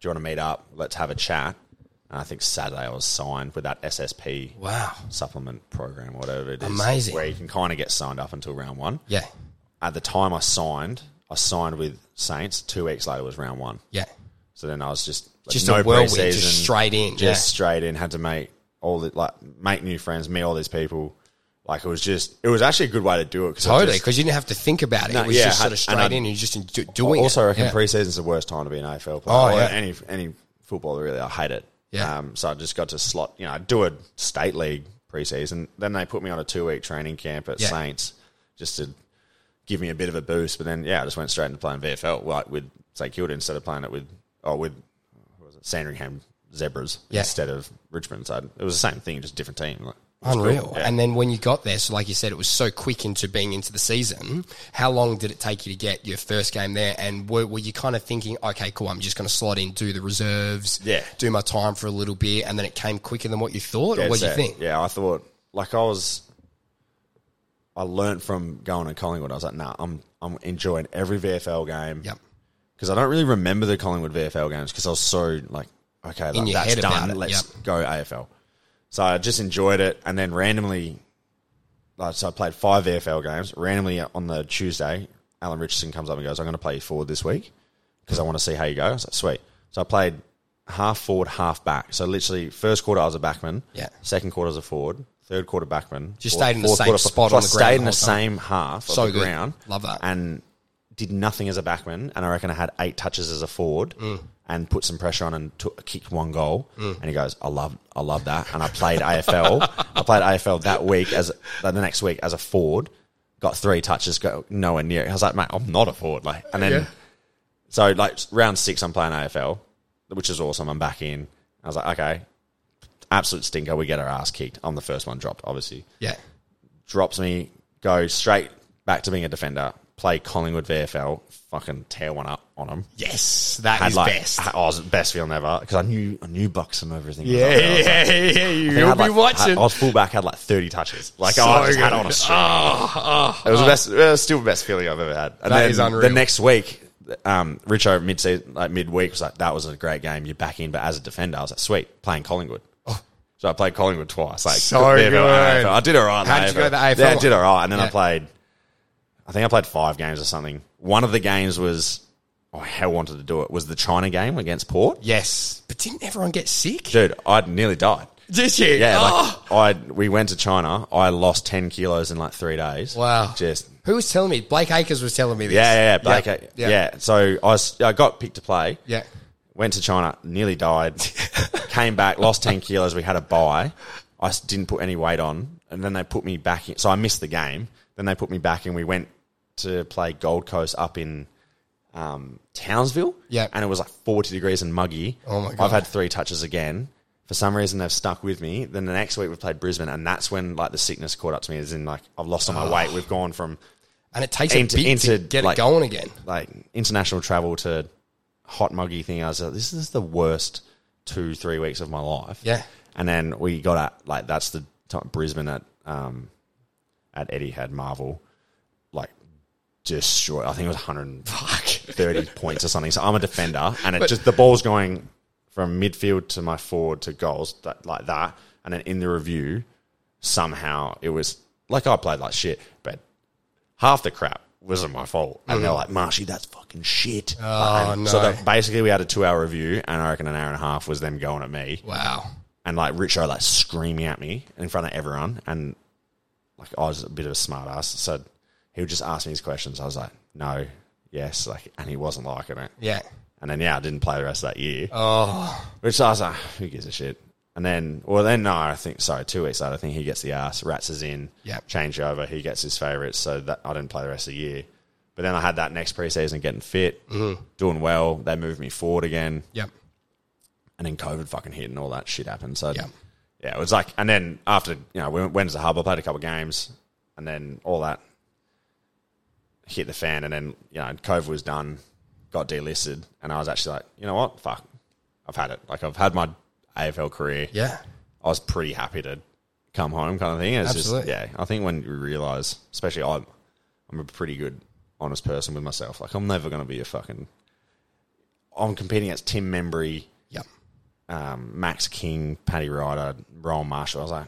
you want to meet up? Let's have a chat. And I think Saturday I was signed with that S S P wow. supplement program, whatever it is. Amazing. Where you can kind of get signed up until round one. Yeah. At the time I signed, I signed with Saints. Two weeks later was round one. Yeah. So then I was just, like, just no a whirlwind, pre-season, just straight in. Just yeah. straight in. Had to make all the, like, make new friends, meet all these people. Like, it was just, it was actually a good way to do it. Cause totally, because you didn't have to think about it. No, it was yeah, just sort of straight and in and you just do, doing it. Also, I reckon yeah. preseason's the worst time to be an A F L player. Oh, yeah. Any any footballer, really, I hate it. Yeah. Um, so I just got to slot, you know, I'd do a state league preseason. Then they put me on a two-week training camp at yeah. Saints just to give me a bit of a boost. But then, yeah, I just went straight into playing V F L, like with St Kilda instead of playing it with, oh, with, what was it, Sandringham Zebras yeah. instead of Richmond. So it was the same thing, just different team, like. Unreal. Cool. Yeah. And then when you got there, so like you said, it was so quick into being into the season. How long did it take you to get your first game there? And were, were you kind of thinking, okay, cool, I'm just going to slot in, do the reserves, yeah. do my time for a little bit, and then it came quicker than what you thought? Yeah, or what did you think? Yeah, I thought, like I was, I learned from going to Collingwood. I was like, nah, I'm, I'm enjoying every V F L game. Yep. Because I don't really remember the Collingwood V F L games because I was so like, okay, like, that's done. Let's yep. go A F L. So I just enjoyed it, and then randomly, like, so I played five V F L games. Randomly on the Tuesday, Alan Richardson comes up and goes, I'm going to play you forward this week because I want to see how you go. I was like, sweet. So I played half forward, half back. So literally first quarter I was a backman, yeah. second quarter I was a forward, third quarter backman. Just stayed in the same quarter, spot so on the ground. I stayed in the same half of so the good. ground. Love that. And did nothing as a backman, and I reckon I had eight touches as a forward. Mm. And put some pressure on and took, kicked one goal. Mm. And he goes, I love I love that. And I played A F L. I played A F L that week, as like the next week, as a forward. Got three touches, go nowhere near it. I was like, mate, I'm not a forward. Like, and then, yeah. so like round six, I'm playing A F L, which is awesome. I'm back in. I was like, okay, absolute stinker. We get our ass kicked. I'm the first one dropped, obviously. Yeah. Drops me, go straight back to being a defender. play Collingwood V F L, fucking tear one up on them. Yes, that had is like, best. I, I was the best feeling ever because I knew I knew Bucks and everything. Yeah, was like, yeah, was like, yeah, yeah. You'll be like, watching. I, I was fullback, had like thirty touches. Like so I just good. Had on a streak. Oh, oh, it was oh. the best. It was still the best feeling I've ever had. And that then is unreal. The next week. Um, Richo mid-season, like midweek, was like, that was a great game. You're back in, but as a defender, I was like, sweet, playing Collingwood. Oh. So I played Collingwood twice. Like, so good. I did all right. How did you go to the A F L? Yeah, I did all right. And then yeah. I played, I think I played five games or something. One of the games was, oh, I hell wanted to do it, was the China game against Port. Yes. But didn't everyone get sick? Dude, I nearly died. Did you? Yeah. Oh. Like, I, we went to China. I lost ten kilos in like three days. Wow. Just... Who was telling me? Blake Acres was telling me this. Yeah, yeah, yeah. Blake yep. a- yeah. yeah. So I was, I got picked to play. Yeah. Went to China, nearly died, came back, lost ten kilos. We had a bye. I didn't put any weight on. And then they put me back in. So I missed the game. Then they put me back in. We went to play Gold Coast up in um, Townsville. Yeah. And it was like forty degrees and muggy. Oh, my God. I've had three touches again. For some reason, they've stuck with me. Then the next week, we played Brisbane. And that's when like the sickness caught up to me. As in, like, I've lost all my oh. weight. We've gone from... And it takes into, a beat into, to get like, it going again. Like international travel to hot muggy thing. I was like, this is the worst two, three weeks of my life. Yeah. And then we got at, like, that's the top Brisbane at, um, at Eddie had Marvel, like, destroyed. I think it was one hundred thirty points or something. So I'm a defender and it but, just, the ball's going from midfield to my forward to goals, that, like that. And then in the review, somehow it was, like, I played like shit, but. Half the crap wasn't my fault. And mm-hmm. they're like, Marshy, that's fucking shit. Oh, like, no. So that basically we had a two-hour review, and I reckon an hour and a half was them going at me. Wow. And, like, Richo, like, screaming at me in front of everyone. And, like, I was a bit of a smart-ass. So he would just ask me his questions. I was like, no, yes. like, And he wasn't liking it. Yeah. And then, yeah, I didn't play the rest of that year. Oh. Which I was like, who gives a shit? And then, well, then, no, I think, sorry, two weeks later, I think he gets the ass, Rats is in, yep. change over, he gets his favourites, so that I didn't play the rest of the year. But then I had that next preseason getting fit, mm-hmm. doing well, they moved me forward again. Yep. And then COVID fucking hit and all that shit happened. So, yep. yeah, it was like, and then after, you know, we went to the hub, I played a couple of games, and then all that hit the fan, and then, you know, COVID was done, got delisted, and I was actually like, you know what, fuck, I've had it. Like, I've had my... A F L career. Yeah. I was pretty happy to come home kind of thing. It's Absolutely. Just, yeah. I think when you realise, especially I'm, I'm a pretty good, honest person with myself. Like, I'm never going to be a fucking... I'm competing against Tim Membry, yep. um, Max King, Paddy Ryder, Rowan Marshall. I was like,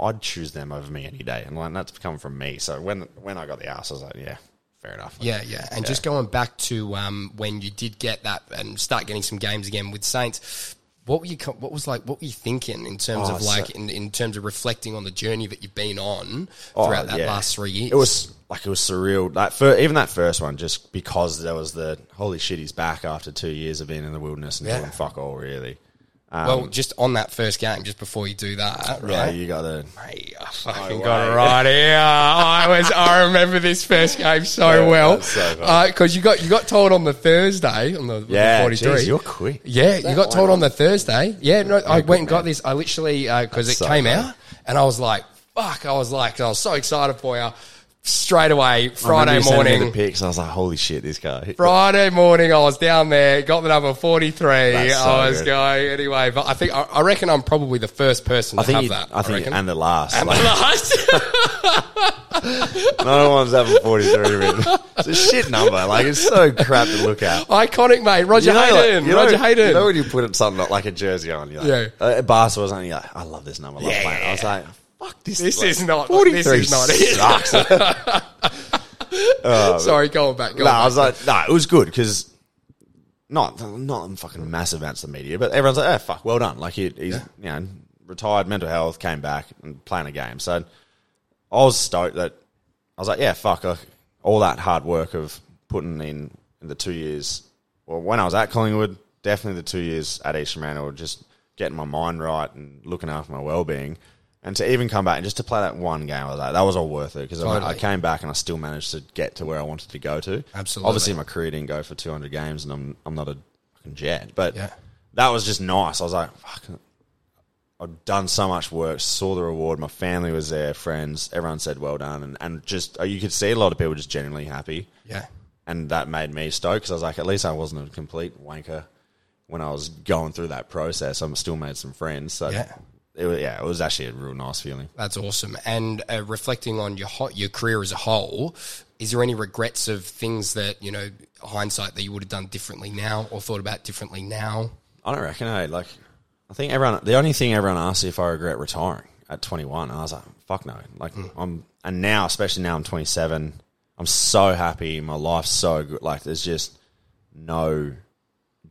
I'd choose them over me any day. And like, that's come from me. So when when I got the ass, I was like, yeah, fair enough. Like, yeah, yeah. And yeah. just going back to um, when you did get that and start getting some games again with Saints... What were you? What was like? What were you thinking in terms oh, of like so, in, in terms of reflecting on the journey that you've been on throughout oh, that yeah. last three years? It was like it was surreal. Like for, even that first one, just because there was the holy shit, he's back after two years of being in the wilderness and yeah. doing fuck all really. Um, well, just on that first game, just before you do that, right? Yeah, you got the mate, I fucking no got it right here. I was, I remember this first game so yeah, well because so uh, you got you got told on the Thursday on the, yeah, the forty-three. Geez, you're quick. Yeah, you got told on the Thursday. Yeah, no, I went and got this. I literally because uh, it so came funny. out, and I was like, fuck. I was like, I was so excited for you. Straight away, Friday I you morning. The pics, I was like, holy shit, this guy. Friday morning, I was down there, got the number forty-three. That's so I was good. going, anyway, but I think, I, I reckon I'm probably the first person I to think have that. I think, I and the last. And like, the last. No one's having forty-three written. It's a shit number. Like, it's so crap to look at. Iconic, mate. Roger you know, Hayden. Like, Roger know, Hayden. You know when you put something like a jersey on, you're like, yeah. uh, Barca was only like, I love this number. I love yeah. playing. I was like, fuck this! This like, is not. Forty-three this is not it. uh, Sorry, going back. No, nah, I was like, no, nah, it was good because not not fucking massive amounts of media, but everyone's like, oh fuck, well done. Like he, he's yeah. you know retired, mental health, came back and playing a game. So I was stoked that I was like, yeah, fuck, like, all that hard work of putting in, in the two years. Well, when I was at Collingwood, definitely the two years at East Fremantle, just getting my mind right and looking after my well-being. And to even come back and just to play that one game, I was like, that was all worth it because totally. I, I came back and I still managed to get to where I wanted to go to. Absolutely. Obviously, my career didn't go for two hundred games, and I'm I'm not a fucking jet, but yeah. that was just nice. I was like, fuck, I'd done so much work, saw the reward. My family was there, friends. Everyone said well done. And, and just you could see a lot of people just genuinely happy. Yeah. And that made me stoked because I was like, at least I wasn't a complete wanker when I was going through that process. I still made some friends. So yeah. It was, yeah, it was actually a real nice feeling. That's awesome. And uh, reflecting on your ho- your career as a whole, is there any regrets of things that, you know, hindsight that you would have done differently now or thought about differently now? I don't reckon, eh? Like, I think everyone, the only thing everyone asked if I regret retiring at twenty-one, I was like, fuck no. Like, mm. I'm, and now, especially now I'm twenty-seven, I'm so happy. My life's so good. Like, there's just no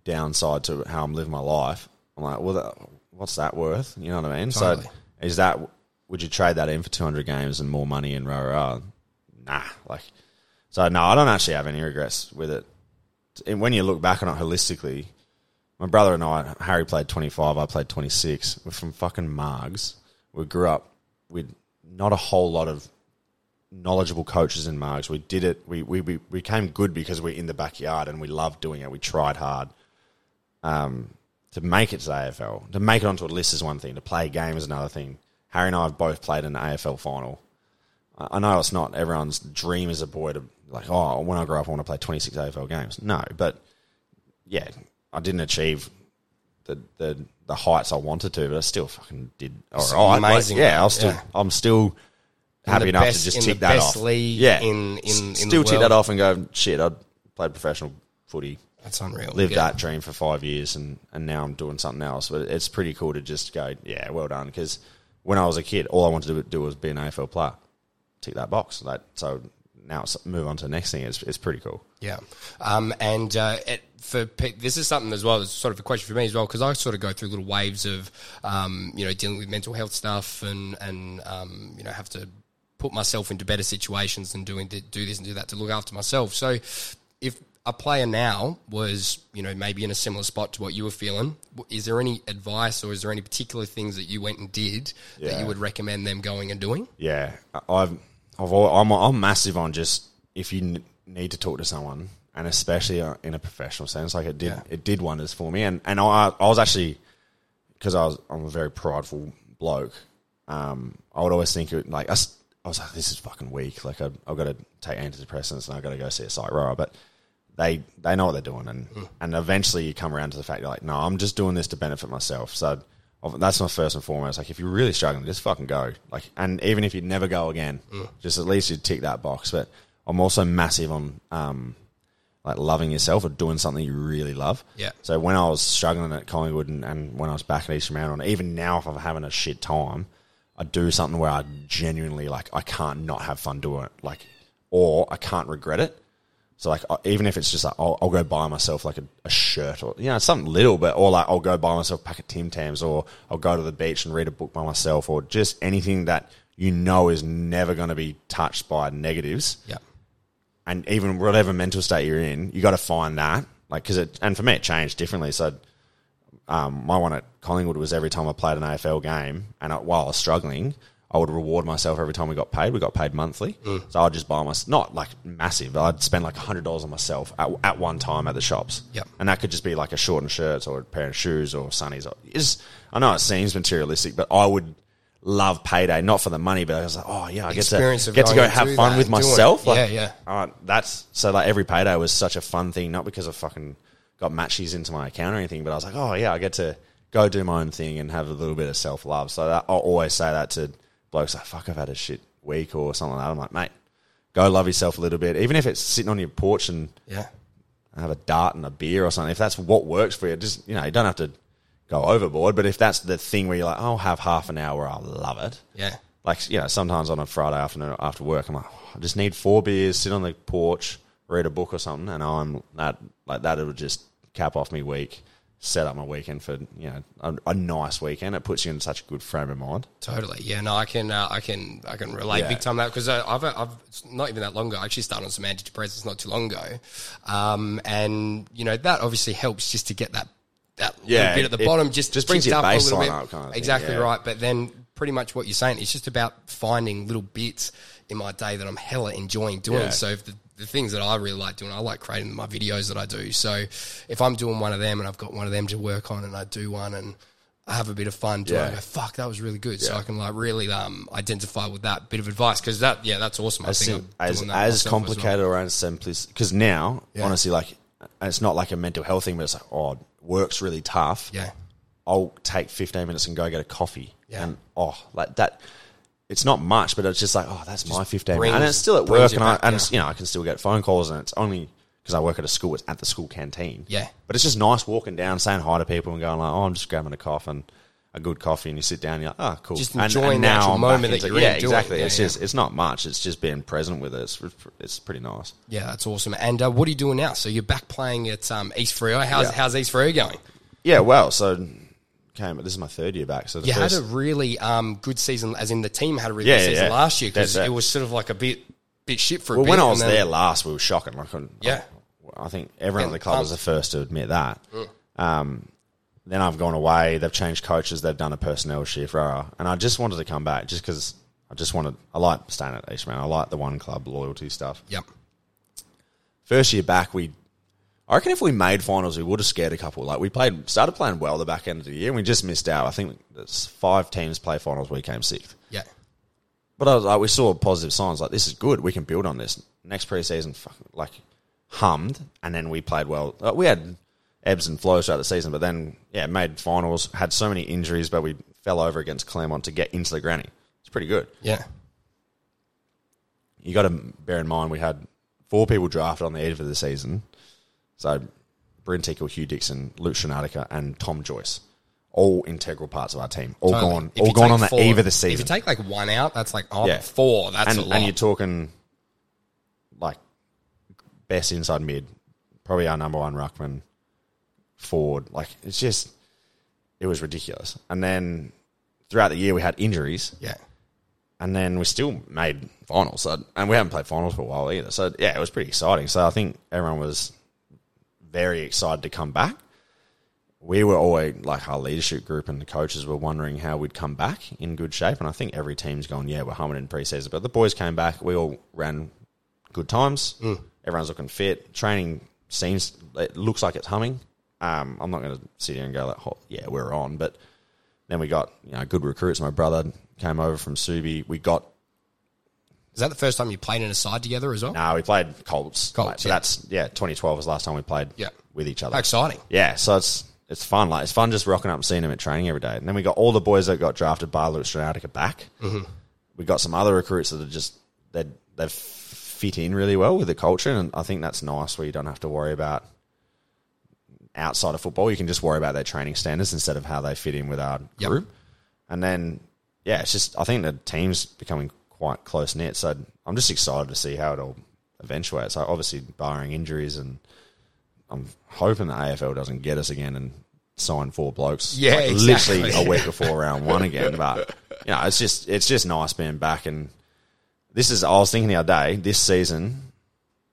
downside to how I'm living my life. I'm like, well, that, what's that worth? You know what I mean? Totally. So is that, would you trade that in for two hundred games and more money and rah, rah, rah? Nah. Like, so no, I don't actually have any regrets with it. And when you look back on it holistically, my brother and I, Harry played twenty-five, I played twenty-six. We're from fucking Margs. We grew up with not a whole lot of knowledgeable coaches in Margs. We did it. We, we, we became good because we're in the backyard and we loved doing it. We tried hard. Um... To make it to the A F L, to make it onto a list is one thing. To play a game is another thing. Harry and I have both played in the A F L final. I know it's not everyone's dream as a boy to, like, oh, when I grow up, I want to play twenty-six A F L games. No, but, yeah, I didn't achieve the the, the heights I wanted to, but I still fucking did all it's right. Amazing. Like, yeah, I'll still, yeah, I'm still happy enough best, to just tick that off. League yeah, in, in, in still tick that off and go, shit, I played professional footy. That's unreal. Lived yeah. that dream for five years and, and now I'm doing something else. But it's pretty cool to just go, yeah, well done. Because when I was a kid, all I wanted to do was be an A F L player. Tick that box. Like, so now it's move on to the next thing. It's it's pretty cool. Yeah. Um, and uh, it, for this is something as well, it's sort of a question for me as well, because I sort of go through little waves of, um, you know, dealing with mental health stuff and, and um, you know, have to put myself into better situations and doing do this and do that to look after myself. So if a player now was, you know, maybe in a similar spot to what you were feeling, is there any advice or is there any particular things that you went and did yeah. that you would recommend them going and doing? Yeah, I've, I've, I'm, I'm massive on just if you need to talk to someone, and especially in a professional sense, like it did, yeah. it did wonders for me. And and I, I was actually, because I was, I'm a very prideful bloke. Um, I would always think it, like I, I was like, this is fucking weak. Like I, I've got to take antidepressants and I've got to go see a psych, right? But They they know what they're doing, and, mm. and eventually you come around to the fact you're like, no, I'm just doing this to benefit myself. So that's my first and foremost. Like, if you're really struggling, just fucking go. Like, and even if you never go again, mm. just at least you tick that box. But I'm also massive on um, like loving yourself or doing something you really love. Yeah. So when I was struggling at Collingwood and, and when I was back at East Fremantle, and even now if I'm having a shit time, I do something where I genuinely like I can't not have fun doing it, like, or I can't regret it. So, like, even if it's just like, I'll, I'll go buy myself, like, a, a shirt or, you know, something little, but, or, like, I'll go buy myself a pack of Tim Tams or I'll go to the beach and read a book by myself or just anything that you know is never going to be touched by negatives. Yeah. And even whatever mental state you're in, you got to find that. Like, because it, and for me, it changed differently. So, um, my one at Collingwood was every time I played an A F L game and I, while I was struggling, I would reward myself every time we got paid. We got paid monthly. Mm. So I'd just buy myself, not like massive, but I'd spend like one hundred dollars on myself at, at one time at the shops. Yep. And that could just be like a shortened shirt or a pair of shoes or sunnies. Or just, I know it seems materialistic, but I would love payday, not for the money, but I was like, oh, yeah, I get to, get to go have fun with myself. Like, yeah, yeah. Uh, that's, so like every payday was such a fun thing, not because I fucking got matches into my account or anything, but I was like, oh, yeah, I get to go do my own thing and have a little bit of self-love. So that, I'll always say that to blokes like, fuck, I've had a shit week or something like that. I'm like, mate, go love yourself a little bit. Even if it's sitting on your porch and yeah. have a dart and a beer or something, if that's what works for you, just, you know, you don't have to go overboard. But if that's the thing where you're like, I'll have half an hour where I love it. Yeah. Like, you know, sometimes on a Friday afternoon after work, I'm like, oh, I just need four beers, sit on the porch, read a book or something, and I'm that, like, that would just cap off my week. Set up my weekend for, you know, a, a nice weekend. It puts you in such a good frame of mind. Totally, yeah. No, I can, uh, I can, I can relate yeah. big time that because I've, I've not even that long ago. I actually started on some antidepressants not too long ago, um, and you know that obviously helps just to get that that yeah, little bit at the it, bottom. Just just brings your up baseline a little bit. Up, kind of exactly thing, yeah. right. But then pretty much what you're saying, it's just about finding little bits in my day that I'm hella enjoying doing. Yeah. So if the The things that I really like doing, I like creating my videos that I do. So if I'm doing one of them and I've got one of them to work on and I do one and have a bit of fun to yeah. go, fuck, that was really good. Yeah. So I can like really um, identify with that bit of advice because that, yeah, that's awesome. I, I think sim- as, as complicated as well. Or as simple because now, yeah. honestly, like, it's not like a mental health thing, but it's like, oh, work's really tough. Yeah. I'll take fifteen minutes and go get a coffee. Yeah. And oh, like that, it's not much, but it's just like, oh, that's just my fifteen brings, minutes. And it's still at work and, back, I, and yeah. it's, you know, I can still get phone calls and it's only because I work at a school, it's at the school canteen. Yeah. But it's just nice walking down, saying hi to people and going like, oh, I'm just grabbing a coffee and a good coffee and you sit down and you're like, oh, cool. Just enjoying and, and the now moment that you're yeah, enjoying. Exactly. Yeah, it's yeah. just, it's not much. It's just being present with it. It's, it's pretty nice. Yeah, that's awesome. And uh, what are you doing now? So you're back playing at um, East Freo. How's, yeah. how's East Freo going? Yeah, well, so... Came, but this is my third year back. So the you first had a really um, good season, as in the team had a really yeah, good season yeah. last year because it was sort of like a bit bit shit for a well, bit. Well, when I was there last, we were shocking. Like, yeah. I, I think everyone and, at the club um, was the first to admit that. Mm. Um, then I've gone away. They've changed coaches. They've done a personnel shift, rah, rah, and I just wanted to come back just because I just wanted. I like staying at East Man. I like the one club loyalty stuff. Yep. First year back, we. I reckon if we made finals, we would have scared a couple. Like we played, started playing well the back end of the year, and we just missed out. I think it's five teams play finals. We came sixth. Yeah, but I was like, we saw positive signs. Like this is good. We can build on this. Next preseason, like hummed, and then we played well. Like, we had ebbs and flows throughout the season, but then yeah, made finals. Had so many injuries, but we fell over against Claremont to get into the granny. It's pretty good. Yeah, you got to bear in mind we had four people drafted on the eve of the season. So, Bryn Tickle, Hugh Dixon, Luke Shenardica, and Tom Joyce. All integral parts of our team. All totally. gone All gone on the four, eve of the season. If you take like one out, that's like oh, yeah. four. That's and, a lot. And you're talking like best inside mid, probably our number one ruckman, forward. Like, it's just, it was ridiculous. And then throughout the year, we had injuries. Yeah. And then we still made finals. So, and we haven't played finals for a while either. So, yeah, it was pretty exciting. So, I think everyone was... very excited to come back. We were always, like our leadership group and the coaches were wondering how we'd come back in good shape. And I think every team's gone, yeah, we're humming in pre-season. But the boys came back. We all ran good times. Mm. Everyone's looking fit. Training seems, it looks like it's humming. Um, I'm not going to sit here and go, like, oh, yeah, we're on. But then we got, you know, good recruits. My brother came over from Subi. We got... Is that the first time you played in a side together as well? No, we played Colts. Colts, like, so yeah. that's yeah. twenty twelve was the last time we played yeah. with each other. How exciting! Yeah, so it's it's fun. Like it's fun just rocking up and seeing him at training every day. And then we got all the boys that got drafted by Luke Stranatica back. Mm-hmm. We got some other recruits that are just they they fit in really well with the culture, and I think that's nice where you don't have to worry about outside of football. You can just worry about their training standards instead of how they fit in with our yep. group. And then yeah, it's just I think the team's becoming quite close-knit, so I'm just excited to see how it all eventuates. So obviously, barring injuries, and I'm hoping the A F L doesn't get us again and sign four blokes. Yeah, like exactly. Literally a week before round one again. But, you know, it's just it's just nice being back. And this is, I was thinking the other day, this season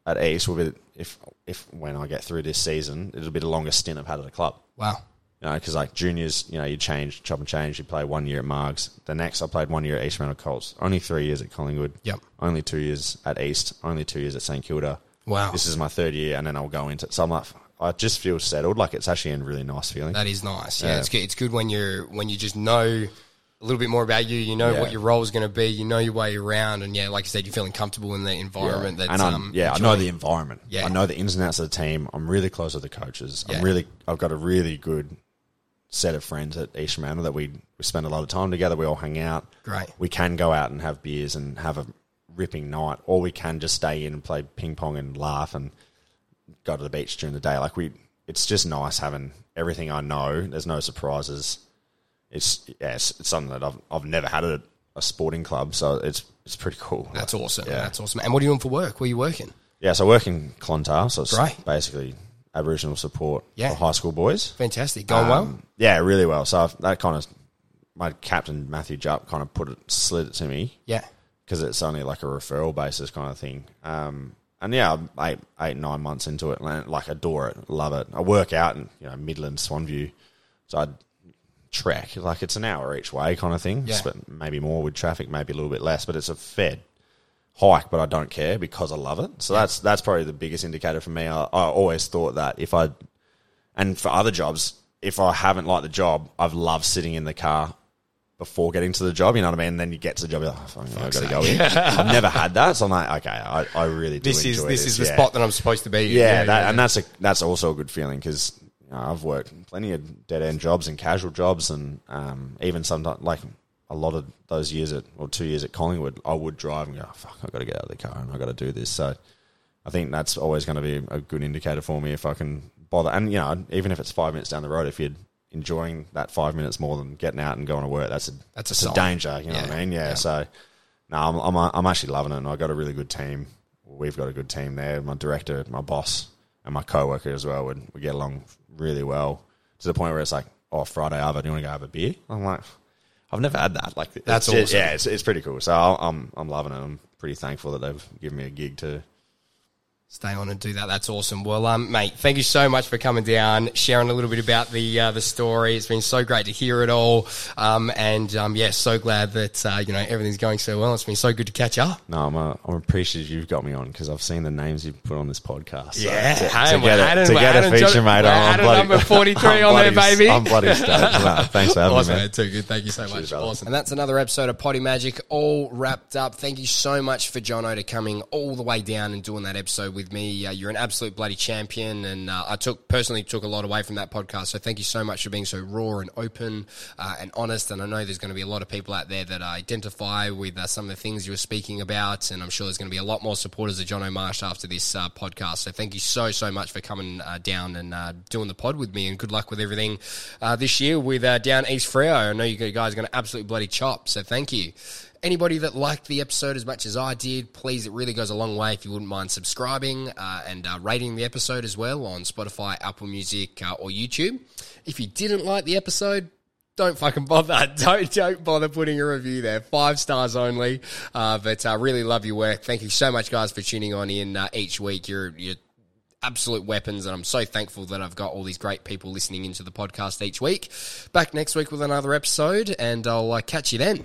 at East will be, if if when I get through this season, it'll be the longest stint I've had at a club. Wow. You know, because like juniors, you know, you change, chop and change. You play one year at Margs. The next, I played one year at East Fremantle Colts. Only three years at Collingwood. Yep. Only two years at East. Only two years at St Kilda. Wow. This is my third year, and then I'll go into it. So I'm like, I just feel settled. Like it's actually a really nice feeling. That is nice. Yeah, yeah. It's good. It's good when you're when you just know a little bit more about you. You know yeah. what your role is going to be. You know your way around, and yeah, like you said, you're feeling comfortable in the environment. Yeah. That's and um, yeah, enjoying. I know the environment. Yeah. I know the ins and outs of the team. I'm really close with the coaches. Yeah. I'm really, I've got a really good set of friends at East Fremantle that we, we spend a lot of time together. We all hang out. Great. We can go out and have beers and have a ripping night, or we can just stay in and play ping pong and laugh and go to the beach during the day. Like we, it's just nice having everything I know. There's no surprises. It's yeah, it's, it's something that I've I've never had at a sporting club, so it's it's pretty cool. That's like, awesome. Yeah. That's awesome. And what are you doing for work? Where are you working? Yeah, so I work in Clontarf, so it's Great. basically Aboriginal support yeah. for high school boys. Fantastic. Going um, well? Yeah, really well. So I've, that kind of, my captain, Matthew Jupp, kind of put it, slid it to me. Yeah. Because it's only like a referral basis kind of thing. Um, and yeah, I'm eight, eight, nine months into it. And like, adore it. Love it. I work out in, you know, Midland, Swanview. So I trek. Like, it's an hour each way kind of thing. Yeah. But maybe more with traffic, maybe a little bit less. But it's a fair hike, but I don't care because I love it. So yeah. that's that's probably the biggest indicator for me. I, I always thought that if I, and for other jobs, if I haven't liked the job, I've loved sitting in the car before getting to the job, you know what I mean? And then you get to the job, you're like, oh, fuck, I've got to go in. I've never had that, so I'm like, okay, I, I really do this enjoy is, this. This is the yeah. spot that I'm supposed to be in. Yeah, yeah, that, yeah. and that's a, that's also a good feeling because you know, I've worked plenty of dead-end jobs and casual jobs and um, even sometimes, like a lot of those years at, or two years at Collingwood, I would drive and go, oh, fuck, I've got to get out of the car and I've got to do this. So I think that's always going to be a good indicator for me if I can bother. And, you know, even if it's five minutes down the road, if you'd enjoying that five minutes more than getting out and going to work, that's a that's a, that's a danger, you know yeah. what I mean? Yeah, yeah. So no, I'm, I'm I'm actually loving it, and I got a really good team. We've got a good team there. My director, my boss, and my co-worker as well would we get along really well to the point where it's like, oh, Friday, Arvo, do you want to go have a beer? I'm like, I've never had that. Like that's awesome. Just, yeah, it's it's pretty cool. So I'll, I'm I'm loving it. I'm pretty thankful that they've given me a gig to stay on and do that. That's awesome. Well, um, mate, thank you so much for coming down, sharing a little bit about the uh, the story. It's been so great to hear it all. Um, and um, yeah, so glad that uh, you know everything's going so well. It's been so good to catch up. No, I'm uh, I'm appreciative you've got me on because I've seen the names you've put on this podcast. So yeah, to, hey, to get a, adding, to get a feature, John, mate, I'm bloody number forty-three on there, baby. I'm bloody stoked. No, thanks for having awesome, me. Man. Too good. Thank you so much. Cheers, awesome. And that's another episode of Potty Magic all wrapped up. Thank you so much for Jono to coming all the way down and doing that episode with me. Uh, you're an absolute bloody champion, and uh, I took personally took a lot away from that podcast, so thank you so much for being so raw and open uh, and honest. And I know there's going to be a lot of people out there that identify with uh, some of the things you were speaking about, and I'm sure there's going to be a lot more supporters of Jono Marsh after this uh, podcast, so thank you so so much for coming uh, down and uh, doing the pod with me, and good luck with everything uh, this year with uh, down East Freo. I know you guys are going to absolutely bloody chop, so thank you. Anybody that liked the episode as much as I did, please, it really goes a long way if you wouldn't mind subscribing uh, and uh, rating the episode as well on Spotify, Apple Music, uh, or YouTube. If you didn't like the episode, don't fucking bother. Don't don't bother putting a review there. Five stars only. Uh, but I uh, really love your work. Thank you so much, guys, for tuning on in uh, each week. You're you're absolute weapons, and I'm so thankful that I've got all these great people listening into the podcast each week. Back next week with another episode, and I'll uh, catch you then.